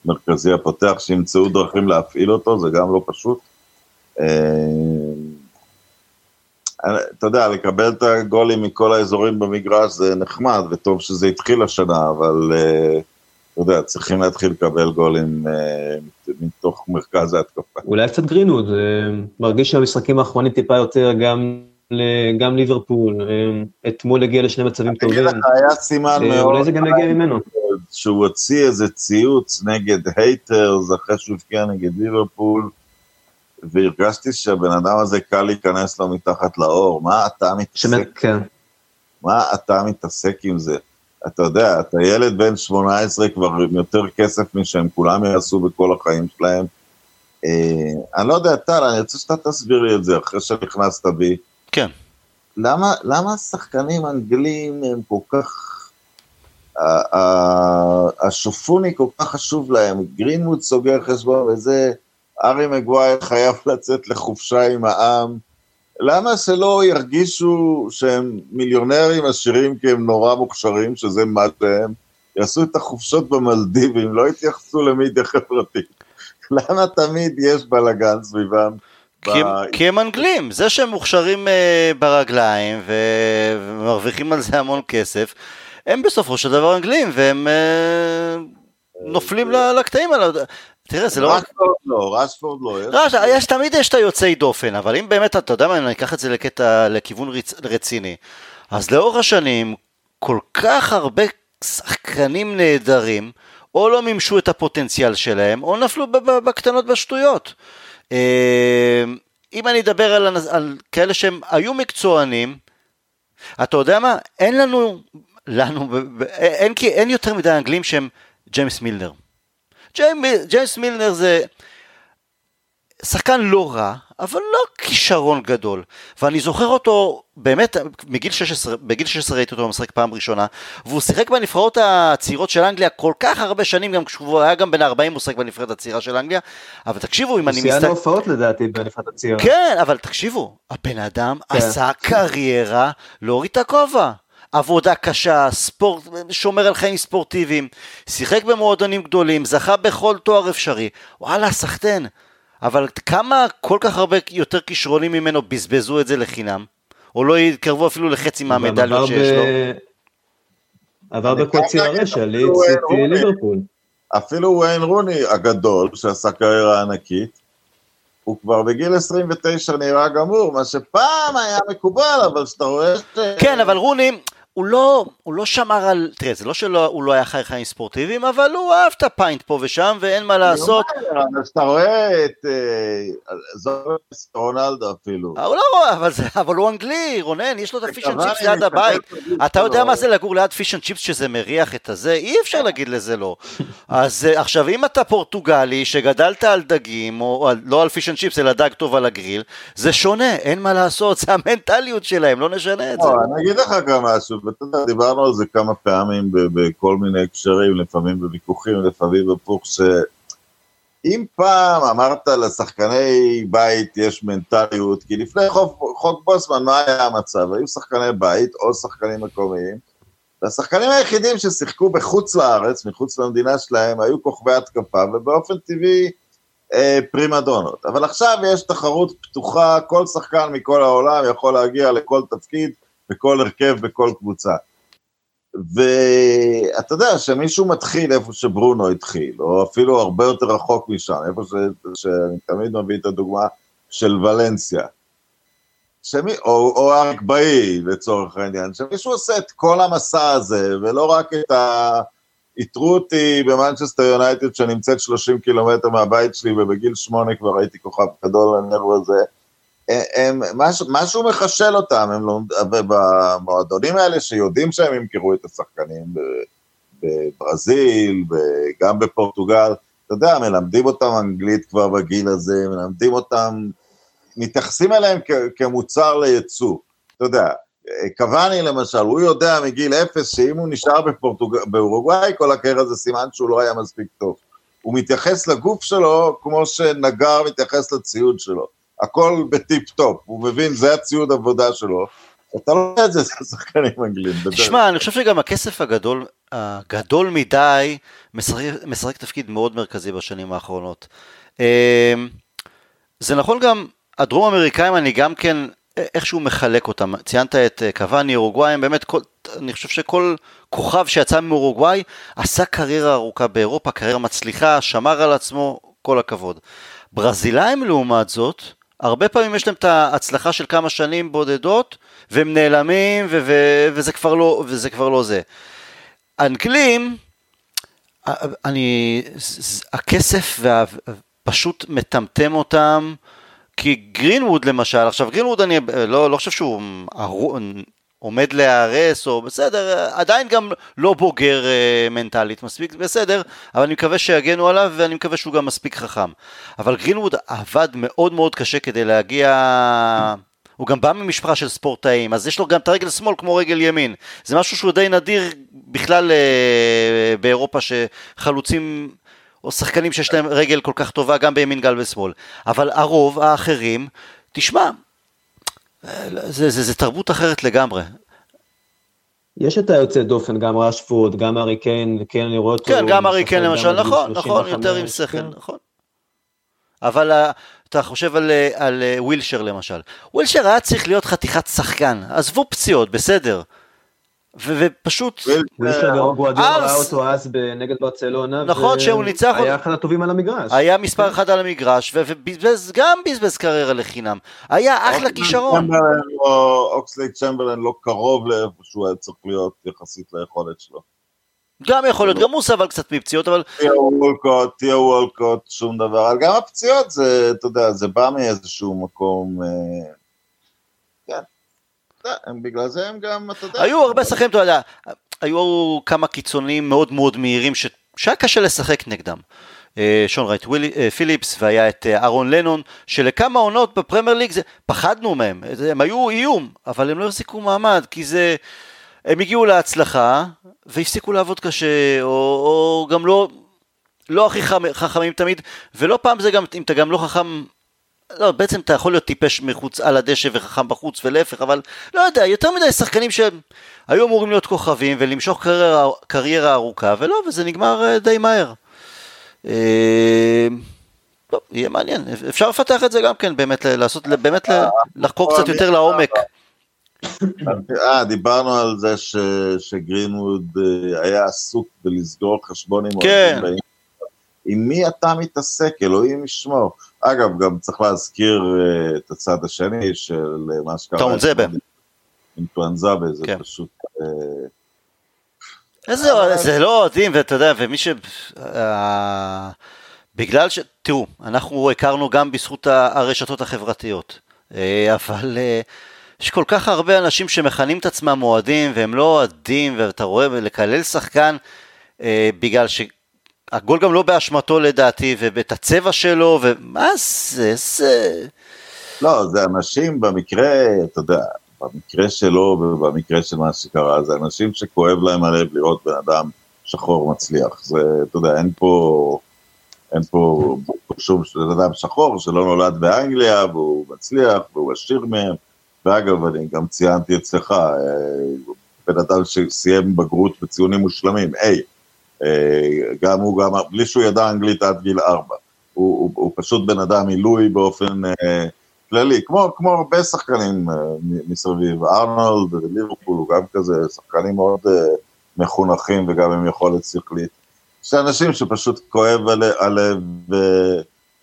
המרכזי הפותח, שימצאו דרכים להפעיל אותו, זה גם לא פשוט. אתה יודע, לקבל את הגולים מכל האזורים במגרש זה נחמד, וטוב שזה התחיל השנה, אבל אתה יודע, צריכים להתחיל לקבל גולים מתוך מרכז ההתקפה. אולי קצת גרינוד, מרגיש שהמשחקים האחרונים טיפה יותר, גם ליברפול, אתמול הגיע לשני מצבים טובים. היה סימן מאוד. אולי זה גם הגיע ממנו. שהוא הוציא איזה ציוץ נגד הייטרס, אחרי שהוא הפקיע נגד ליברפול, והרגשתי שהבן אדם הזה קל להיכנס לו מתחת לאור, מה אתה מתעסק עם זה? אתה יודע, אתה ילד בן 18 כבר יותר כסף משהם, כולם יעשו בכל החיים שלהם, אני לא יודע, טל, אני רוצה שאתה תסביר לי את זה, אחרי שנכנסת בי, כן. למה השחקנים האנגלים הם כל כך, השופוני כל כך חשוב להם, גרינווד סוגר חשבון וזה, ארי מגווייר חייב לצאת לחופשה עם העם, למה שלא ירגישו שהם מיליונרים עשירים כי הם נורא מוכשרים, שזה מה שהם, יעשו את החופשות במלדיבים, לא התייחסו למידיה חברתית, למה תמיד יש בלגן סביבם? כי הם אנגלים, זה שהם מוכשרים ברגליים ומרוויחים על זה המון כסף, הם בסופו של דבר אנגלים, והם נופלים לקטעים על תראה, זה לא... רשפורד לא. תמיד יש את היוצאי דופן, אבל אם באמת, אתה יודע מה, אם אני אקח את זה לכיוון רציני, אז לאורך השנים, כל כך הרבה שחקנים נהדרים, או לא מימשו את הפוטנציאל שלהם, או נפלו בקטנות בשטויות. אם אני אדבר על כאלה שהם היו מקצוענים, אתה יודע מה? אין לנו אין יותר מדי אנגלים שהם ג'יימס מילנר. ג'יימס מילנר זה שחקן לא רע, אבל לא כישרון גדול. ואני זוכר אותו באמת מגיל 16, בגיל 16 ראיתי אותו במשחק פעם ראשונה, והוא שיחק בנבחרות הצעירות של אנגליה כל כך הרבה שנים, גם כשהוא היה גם בן 40 הוא שיחק בנבחרת הצעירה של אנגליה, אבל תקשיבו, אם אני מסתכל... הוא סייאנו הופעות לדעתי בנבחרת הצעירה. כן, אבל תקשיבו, הבן אדם עשה קריירה להוריד את הכובע. עבודה קשה, ספורט, שומר על חיים ספורטיביים, שיחק במועדונים גדולים, זכה בכל תואר אפשרי. וואלה, סחטן. אבל כמה כל כך הרבה יותר כישרונים ממנו בזבזו את זה לחינם, או לא יתקרבו אפילו לחצי מהמדליות שיש לו. עבר בקוצי הרשע, ליציתי ליברפול. אפילו וויין רוני הגדול, שעשה קריירה ענקית, הוא כבר בגיל 29 נראה גמור, מה שפעם היה מקובל, אבל שאתה רואה... כן, אבל רוני... הוא לא שמר על, תראה, זה לא שהוא לא היה חיים ספורטיביים, אבל הוא אהב את הפיינט פה ושם, ואין מה לעשות. אתה רואה את רונלדו אפילו. הוא לא רואה, אבל הוא אנגלי, רונן, יש לו את הפיש אנד צ'יפס ליד הבית. אתה יודע מה זה לגור ליד פיש אנד צ'יפס שזה מריח את הזה? אי אפשר להגיד לזה לא. אז עכשיו, אם אתה פורטוגלי שגדלת על דגים, או לא על פיש אנד צ'יפס, אלא דג טוב על הגריל, זה שונה, אין מה לעשות, זה המנטליות שלהם, לא נשנה את זה. אני אגיד לך גם משהו. דיברנו על זה כמה פעמים בכל מיני הקשרים, לפעמים בוויכוחים, לפעמים בפוך, שאם פעם אמרת לשחקני בית יש מנטליות, כי לפני חוק בוסמן מה היה המצב? היו שחקני בית או שחקנים מקומיים, והשחקנים היחידים ששיחקו בחוץ לארץ, מחוץ למדינה שלהם, היו כוכבי התקפה, ובאופן טבעי פרימדונות. אבל עכשיו יש תחרות פתוחה, כל שחקן מכל העולם יכול להגיע לכל תפקיד, בכל הרכב, בכל קבוצה. ואתה יודע, שמישהו מתחיל איפה שברונו התחיל, או אפילו הרבה יותר רחוק משם, איפה שאני תמיד מביא את הדוגמה של ולנסיה, או אריק באי לצורך העניין, שמישהו עושה את כל המסע הזה, ולא רק את היתרותי במנצ'סטר יונייטד, שנמצאת 30 קילומטר מהבית שלי, ובגיל 8 כבר הייתי כוכב גדול לנרו הזה, משהו מחשל אותם, הם במועדונים האלה שיודעים שהם ימכרו את השחקנים בברזיל, גם בפורטוגל, אתה יודע, מלמדים אותם אנגלית כבר בגיל הזה, מלמדים אותם, מתייחסים אליהם כמוצר לייצוא, אתה יודע, קוואני למשל, הוא יודע מגיל אפס שאם הוא נשאר באורוגוואי, כל הקריירה זה סימן שהוא לא היה מספיק טוב, הוא מתייחס לגוף שלו כמו שנגר מתייחס לציוד שלו, הכל בטיפ-טופ, הוא מבין, זה הציוד עבודה שלו, אתה לא יודע את זה, זה שחקנים אנגלים. תשמע, אני חושב שגם הכסף הגדול מדי, משחק תפקיד מאוד מרכזי בשנים האחרונות. זה נכון גם, הדרום אמריקאים, אני גם כן, איכשהו מחלק אותם, ציינת את קוואני, אורוגוואי, באמת, אני חושב שכל כוכב שיצא מאורוגוואי, עשה קריירה ארוכה באירופה, קריירה מצליחה, שמר על עצמו, כל הכבוד. ברזילאים לעומת זאת, הרבה פעמים יש להם את ההצלחה של כמה שנים בודדות, והם נעלמים, וזה כבר לא זה. אנגלים, הכסף פשוט מטמטם אותם, כי גרינווד למשל, עכשיו גרינווד אני לא חושב שהוא עומד להרס, או בסדר, עדיין גם לא בוגר מנטלית מספיק, בסדר, אבל אני מקווה שיגנו עליו, ואני מקווה שהוא גם מספיק חכם. אבל גרינווד עבד מאוד מאוד קשה כדי להגיע, הוא גם בא ממשפחה של ספורטאים, אז יש לו גם את הרגל שמאל כמו רגל ימין, זה משהו שהוא די נדיר בכלל באירופה, שחלוצים או שחקנים שיש להם רגל כל כך טובה, גם בימין גל ושמאל, אבל הרוב האחרים, תשמע, זה תרבות אחרת לגמרי. יש את היוצא דופן, גם רשפורד, גם ארי קיין, וכן אני רואה אותו. כן, גם ארי קיין למשל, נכון, יותר עם שכן, נכון. אבל אתה חושב על ווילשר למשל. ווילשר היה צריך להיות חתיכת שחקן, עזבו פציעות, בסדר. ופשוט... גוארדיולה ראה אותו אז נגד ברצלונה, נכון, שהוא ניצח, היה אחד הטובים על המגרש, היה מספר אחד על המגרש, וגם בזבז קריירה לחינם, היה אחלה כישרון. אוקסלי צ'מברלן לא קרוב לאיפה שהוא היה צריך להיות יחסית ליכולת שלו, גם יכולת, גם הוא סבל קצת מפציעות, אבל... תהיה וולקוט, שום דבר, אבל גם הפציעות זה, אתה יודע, זה בא מאיזשהו מקום, כן, בגלל זה הם גם, אתה יודע... היו הרבה שחקנים, אתה יודע, היו כמה קיצונים מאוד מאוד מהירים, שהיה קשה לשחק נגדם, שון רייט פיליפס, והיה את ארון לנון, שלכמה עונות בפרמייר ליג, פחדנו מהם, הם היו איום, אבל הם לא החזיקו מעמד, כי זה... הם הגיעו להצלחה, והפסיקו לעבוד קשה, או גם לא הכי חכמים תמיד, ולא פעם זה גם, אם אתה גם לא חכם, לא, בעצם אתה יכול להיות טיפש מחוץ על הדשא, וחכם בחוץ ולהפך, אבל לא יודע, יותר מדי שחקנים שהיו אמורים להיות כוכבים, ולמשוך קריירה ארוכה, ולא, וזה נגמר די מהר. לא, יהיה מעניין, אפשר לפתח את זה גם כן, באמת לחקור קצת יותר לעומק. דיברנו על זה שגרינווד היה עסוק בלסגור חשבון עם מי אתה מתעסק, אלוהים ישמור. אגב, גם צריך להזכיר את הצד השני של מה שקרה עם טואנזאבה, זה פשוט זה לא עודים, ואתה יודע, ומי ש... בגלל ש... תראו, אנחנו הכרנו גם בזכות הרשתות החברתיות, אבל... יש כל כך הרבה אנשים שמכנים את עצמם מועדים, והם לא אוהדים, ואתה רואה, ולקלל שחקן, בגלל שהגול גם לא באשמתו לדעתי, ואת הצבע שלו, ומה זה, זה... לא, זה אנשים במקרה, אתה יודע, במקרה שלו, ובמקרה של מה שקרה, זה אנשים שכואב להם הלב לראות בן אדם שחור מצליח, זה, אתה יודע, אין פה שום אדם שחור, שלא נולד באנגליה, והוא מצליח, והוא עשיר מהם, ואגב, אני גם ציינתי אצלך, בן אדם שסיים בגרות בציונים מושלמים, גם הוא, גם בלי שהוא ידע אנגלית עד גיל 4, הוא פשוט בן אדם עילוי באופן כללי, כמו הרבה שחקנים מסביב, ארנולד וליברפול, הוא גם כזה, שחקנים מאוד מחונכים וגם עם יכולת שכלית, שאנשים שפשוט כואב עליו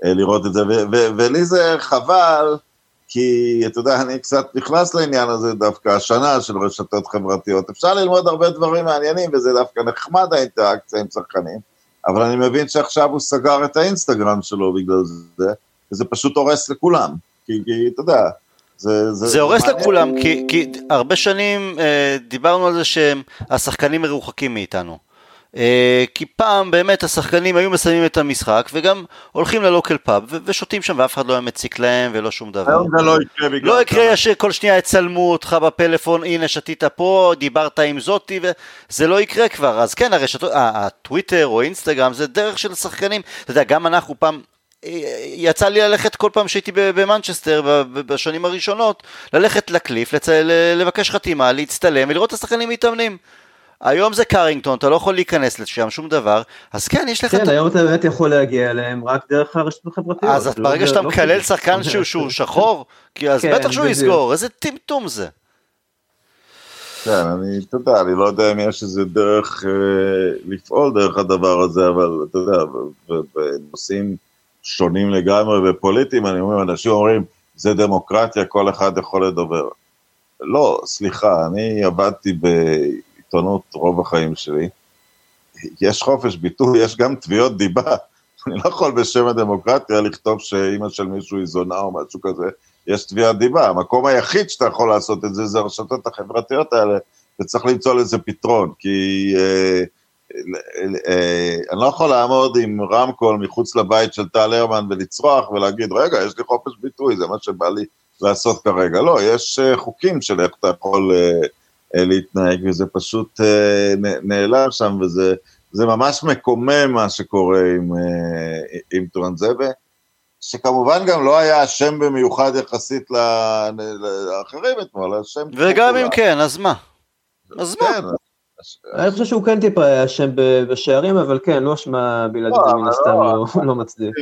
לראות את זה, ולי זה חבל, כי אתה יודע, אני קצת נכנס לעניין הזה דווקא השנה של רשתות חברתיות, אפשר ללמוד הרבה דברים מעניינים, וזה דווקא נחמד האינטראקציה עם שחקנים, אבל אני מבין שעכשיו הוא סגר את האינסטגרם שלו בגלל זה, וזה פשוט הורס לכולם, כי אתה יודע, זה הורס לכולם, כי הרבה שנים דיברנו על זה שהשחקנים מרוחקים מאיתנו, כי פעם באמת השחקנים היו מסיימים את המשחק וגם הולכים ללוקל פאב ושותים שם ואף אחד לא היה מציק להם ולא שום דבר. לא יקרה שכל שנייה יצלמו אותך בפלאפון, הנה שתית פה, דיברת עם זאתי, וזה לא יקרה כבר. אז כן, הטוויטר או אינסטגרם זה דרך של שחקנים, אתה יודע, גם אנחנו פעם יצא לי ללכת כל פעם שהייתי במנצ'סטר בשנים הראשונות, ללכת לקליף, לבקש חתימה, להצטלם ולראות את השחקנים מתאמנים. היום זה קרינגטון, אתה לא יכול להיכנס לשם, שום דבר, אז כן, יש לך... כן, היום אתה באמת יכול להגיע אליהם, רק דרך הרשת החברתיות. אז ברגע שאתה מקלל שחקן שהוא שחור, כי אז בטח שהוא יסגור, איזה טמטום זה. כן, אתה יודע, אני לא יודע אם יש איזה דרך לפעול דרך הדבר הזה, אבל אתה יודע, בנושאים שונים לגמרי ופוליטיים, אנשים אומרים, זה דמוקרטיה, כל אחד יכול לדבר. לא, סליחה, אני עבדתי עיתונות רוב החיים שלי, יש חופש ביטוי, יש גם תביעות דיבה, אני לא יכול בשם הדמוקרטיה לכתוב שאמא של מישהו היא זונה או משהו כזה, יש תביעת דיבה, המקום היחיד שאתה יכול לעשות את זה, זה הרשתות החברתיות האלה, וצריך למצוא לזה פתרון, כי אני לא יכול לעמוד עם רמקול מחוץ לבית של טל הרמן ולצרוח ולהגיד, רגע, יש לי חופש ביטוי, זה מה שבא לי לעשות כרגע, לא, יש חוקים של איך אתה יכול... להתנהג, וזה פשוט נעלם שם, וזה ממש מקומם מה שקורה עם טואנזבה, שכמובן גם לא היה אשם במיוחד יחסית לאחרים אתמול, וגם אם כן, אז מה? אז מה? אני חושב שהוא כן טיפה היה אשם בשערים, אבל כן, לא אשמה בלעדית מן הסתם לא מצדיק.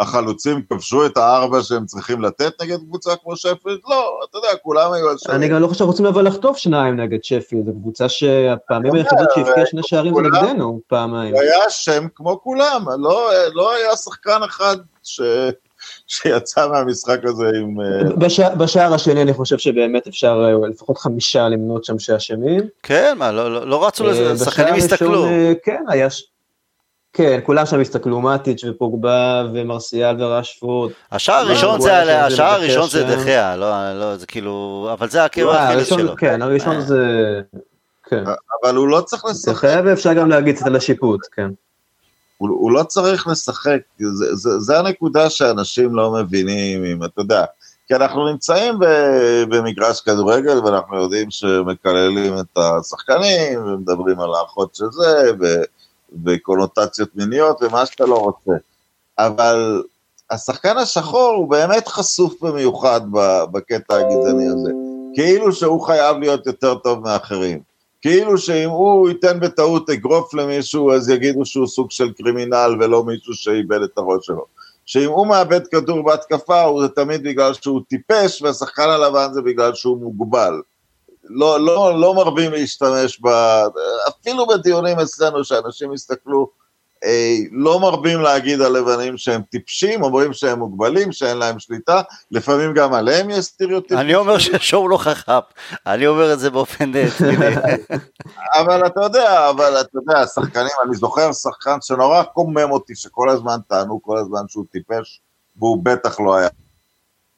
החלוצים כבשו את הארבע שהם צריכים לתת נגד קבוצה כמו שפילד? לא, אתה יודע, כולם היו על שפילד. אני גם לא חושב רוצים לבוא לחטוף שניים נגד שפילד, זו קבוצה שהפעמים היחידות שהפקיעה שני שערים נגדנו, פעמיים. היה שם כמו כולם, לא היה שחקן אחד שיצא מהמשחק הזה עם... בשער השני אני חושב שבאמת אפשר לפחות 5 למנות שם שאשמים. כן, מה, לא רצו לזה, שחקנים הסתכלו. כן, היה... כן, כולם שם הסתכלו, מאטיץ' ופוגבה ומרסיאל ורשפורד. השער הראשון זה דחיה, לא, זה כאילו, אבל זה הקרב החילס שלו. כן, הראשון זה, כן. אבל הוא לא צריך לשחק. דחיה ואפשר גם להגיד את זה לשיפוט, כן. הוא לא צריך לשחק, זה הנקודה שאנשים לא מבינים, אם אתה יודע, כי אנחנו נמצאים במגרש כדורגל, ואנחנו יודעים שמקללים את השחקנים, ומדברים על האחות של זה, וקונוטציות מיניות, ומה שאתה לא רוצה. אבל השחקן השחור הוא באמת חשוף במיוחד בקטע הגזעני הזה. כאילו שהוא חייב להיות יותר טוב מאחרים. כאילו שאם הוא ייתן בטעות אגרוף למישהו, אז יגידו שהוא סוג של קרימינל, ולא מישהו שאיבד את הראש שלו. שאם הוא מאבד כדור בהתקפה, זה תמיד בגלל שהוא טיפש, והשחקן הלבן זה בגלל שהוא מוגבל. לא, לא, לא מרבים להשתמש, אפילו בדיונים אצלנו שאנשים הסתכלו, לא מרבים להגיד על לבנים שהם טיפשים, אומרים שהם מוגבלים, שאין להם שליטה, לפעמים גם עליהם יש סטריאוטיפים. אני אומר ששום לא חכם, אני אומר את זה באופן תמיני. אבל אתה יודע, שחקנים, אני זוכר שחקן שנורא קומם אותי, שכל הזמן טענו, כל הזמן שהוא טיפש, והוא בטח לא היה,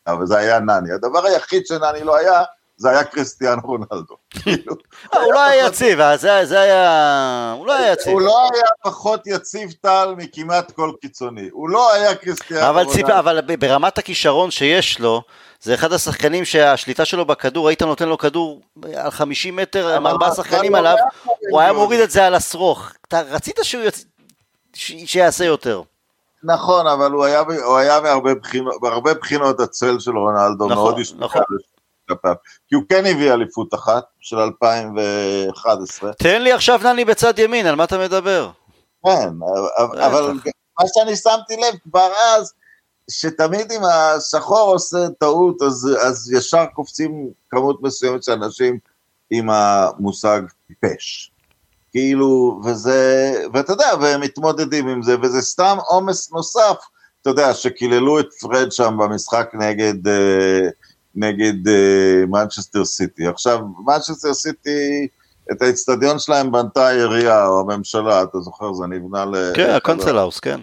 אבל זה היה נני. הדבר היחיד שנני לא היה, זה היה קריסטיאנו רונאלדו. הוא לא היה יציב, הוא לא היה יציב. הוא לא היה פחות יציב טל מכמעט כל קיצוני. הוא לא היה קריסטיאנו רונאלדו. אבל ברמת הכישרון שיש לו, זה אחד השחקנים שהשליטה שלו בכדור, היית נותן לו כדור על 50 מטר, 4 שחקנים עליו, הוא היה מוריד את זה על הסרוך. אתה רצית שיעשה יותר. נכון, אבל הוא היה בהרבה בחינות הצל של רונאלדו, מאוד השתקע לשם. כי הוא כן הביא אליפות אחת של 2011. תן לי עכשיו נני בצד ימין, על מה אתה מדבר? כן, אבל מה שאני שמתי לב כבר אז, שתמיד אם השחור עושה טעות, אז ישר קופצים כמות מסוימת של אנשים עם המושג טיפש. כאילו, וזה, ואתה יודע, והם מתמודדים עם זה, וזה סתם עומס נוסף, אתה יודע, שקיללו את פרד שם במשחק נגד מנצ'סטר סיטי. עכשיו, מנצ'סטר סיטי, את האצטדיון שלהם בנתה העירייה, או הממשלה, אתה זוכר, זה נבנה כן, הקונסל האוס, כן.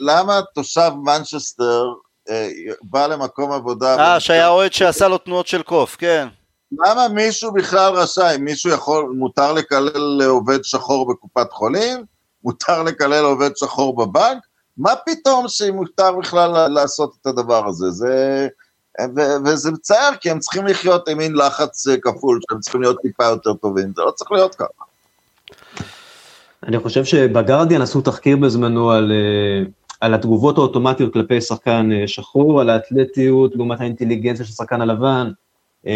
למה תושב מנצ'סטר בא למקום עבודה? שהיה אוהד שעשה לו תנועות של קוף, כן. למה מישהו בכלל רשאי? מישהו יכול, מותר לקלל עובד שחור בקופת חולים? מותר לקלל עובד שחור בבנק? מה פתאום שמותר בכלל לעשות את הדבר הזה? וזה מצער, כי הם צריכים לחיות עם מין לחץ כפול, שהם צריכים להיות טיפה יותר טובים, זה לא צריך להיות ככה. אני חושב שבגרדיאן עשו תחקיר בזמנו על התגובות האוטומטיות כלפי שחקן שחור, על האתלטיות, לעומת האינטליגנציה של שחקן הלבן,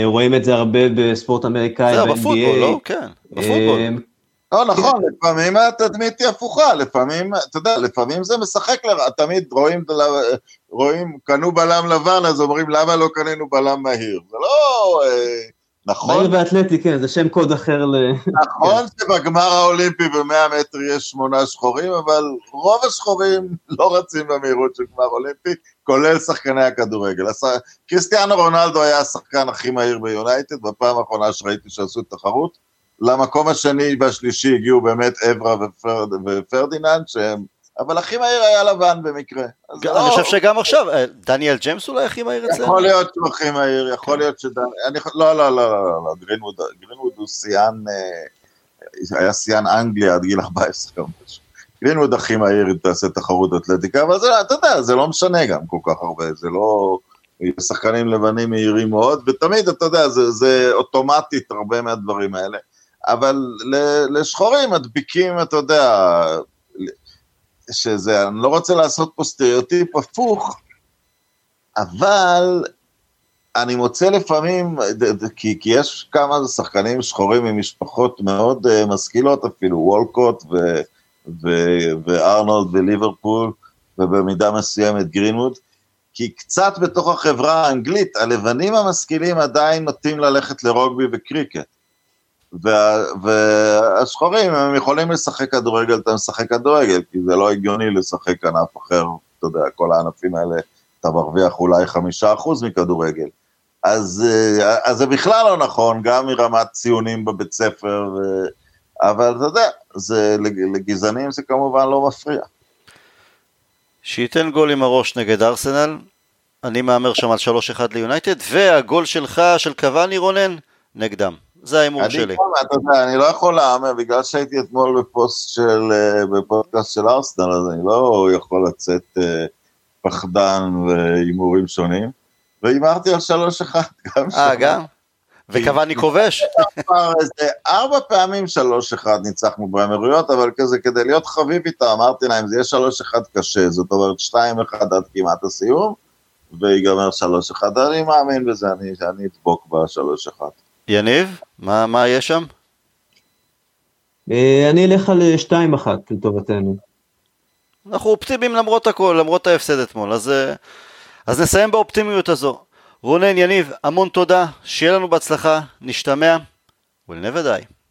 רואים את זה הרבה בספורט אמריקאי, ב-NBA. בפוטבול, לא? כן, בפוטבול. לא, נכון, לפעמים התדמית היא הפוכה, לפעמים, אתה יודע, לפעמים זה משחק לרע, תמיד רואים, קנו בלם לבן, אז אומרים, למה לא קנינו בלם מהיר? זה לא, נכון. מהיר ואתלטי, כן, זה שם קוד אחר ל... נכון שבגמר האולימפי ב-100 מטר יש 8 שחורים, אבל רוב השחורים לא רצים במהירות של גמר אולימפי, כולל שחקני הכדורגל. קריסטיאנו רונאלדו היה השחקן הכי מהיר ביונייטד, בפעם האחרונה שראיתי שעשו תחרות, למקום השני והשלישי הגיעו באמת עברה ופרדיננד, אבל הכי מהיר היה לבן במקרה. אני חושב שגם עכשיו, דניאל ג'יימס אולי הכי מהיר אצלנו? יכול להיות שהוא הכי מהיר, יכול להיות שדניאל, לא, לא, לא, לא, גרינווד הוא סיאן, היה סיאן אנגליה עד גיל 14, גרינווד הכי מהיר תעשה תחרות אתלטיקה, אבל אתה יודע, זה לא משנה גם כל כך הרבה, זה לא... שחקנים לבנים מהירים מאוד, ותמיד אתה יודע, זה אוטומטית הרבה מהדברים האלה, אבל לשחורים הדביקים, אתה יודע, שזה, אני לא רוצה לעשות פה סטריאוטיפ הפוך, אבל אני מוצא לפעמים, כי יש כמה שחקנים שחורים ממשפחות מאוד משכילות, אפילו וולקוט וארנולד בליברפול, ובמידה מסוימת גרינווד, כי קצת בתוך החברה האנגלית, הלבנים המשכילים עדיין נוטים ללכת לרוגבי וקריקט, והשחורים הם יכולים לשחק כדורגל, אתה משחק כדורגל, כי זה לא הגיוני לשחק ענף אחר, אתה יודע, כל הענפים האלה, אתה מרוויח אולי 5% מכדורגל, אז זה בכלל לא נכון, גם מרמת ציונים בבית ספר, אבל אתה יודע, לגזענים זה כמובן לא מפריע. שייתן גול עם הראש נגד ארסנל, אני מאמר שם על 3-1 ליונייטד, והגול שלך, של קוואני רונן, נגדם. זה ההימור שלי. אתה יודע, אני לא יכול להאמר, בגלל שהייתי אתמול בפודקאסט של ארסנל, אז אני לא יכול לצאת פחדן והימורים שונים, והימרתי על 3-1 גם שם. גם? וקוואני כובש. זה 4 פעמים 3-1 ניצחנו באמירויות, אבל כזה כדי להיות חביב איתה, אמרתי להם, זה יהיה 3-1 קשה, זאת אומרת 2-1 עד כמעט הסיום, ויגמר 3-1, אני מאמין בזה, אני אדבוק ב3-1. יניב, מה יש שם? אני אלך על 2-1 לטובתנו. אנחנו אופטימיים למרות הכל, למרות ההפסד אתמול, אז נסיים באופטימיות הזו. רונן, יניב, המון תודה, שיהיה לנו בהצלחה, נשתמע, we'll never die.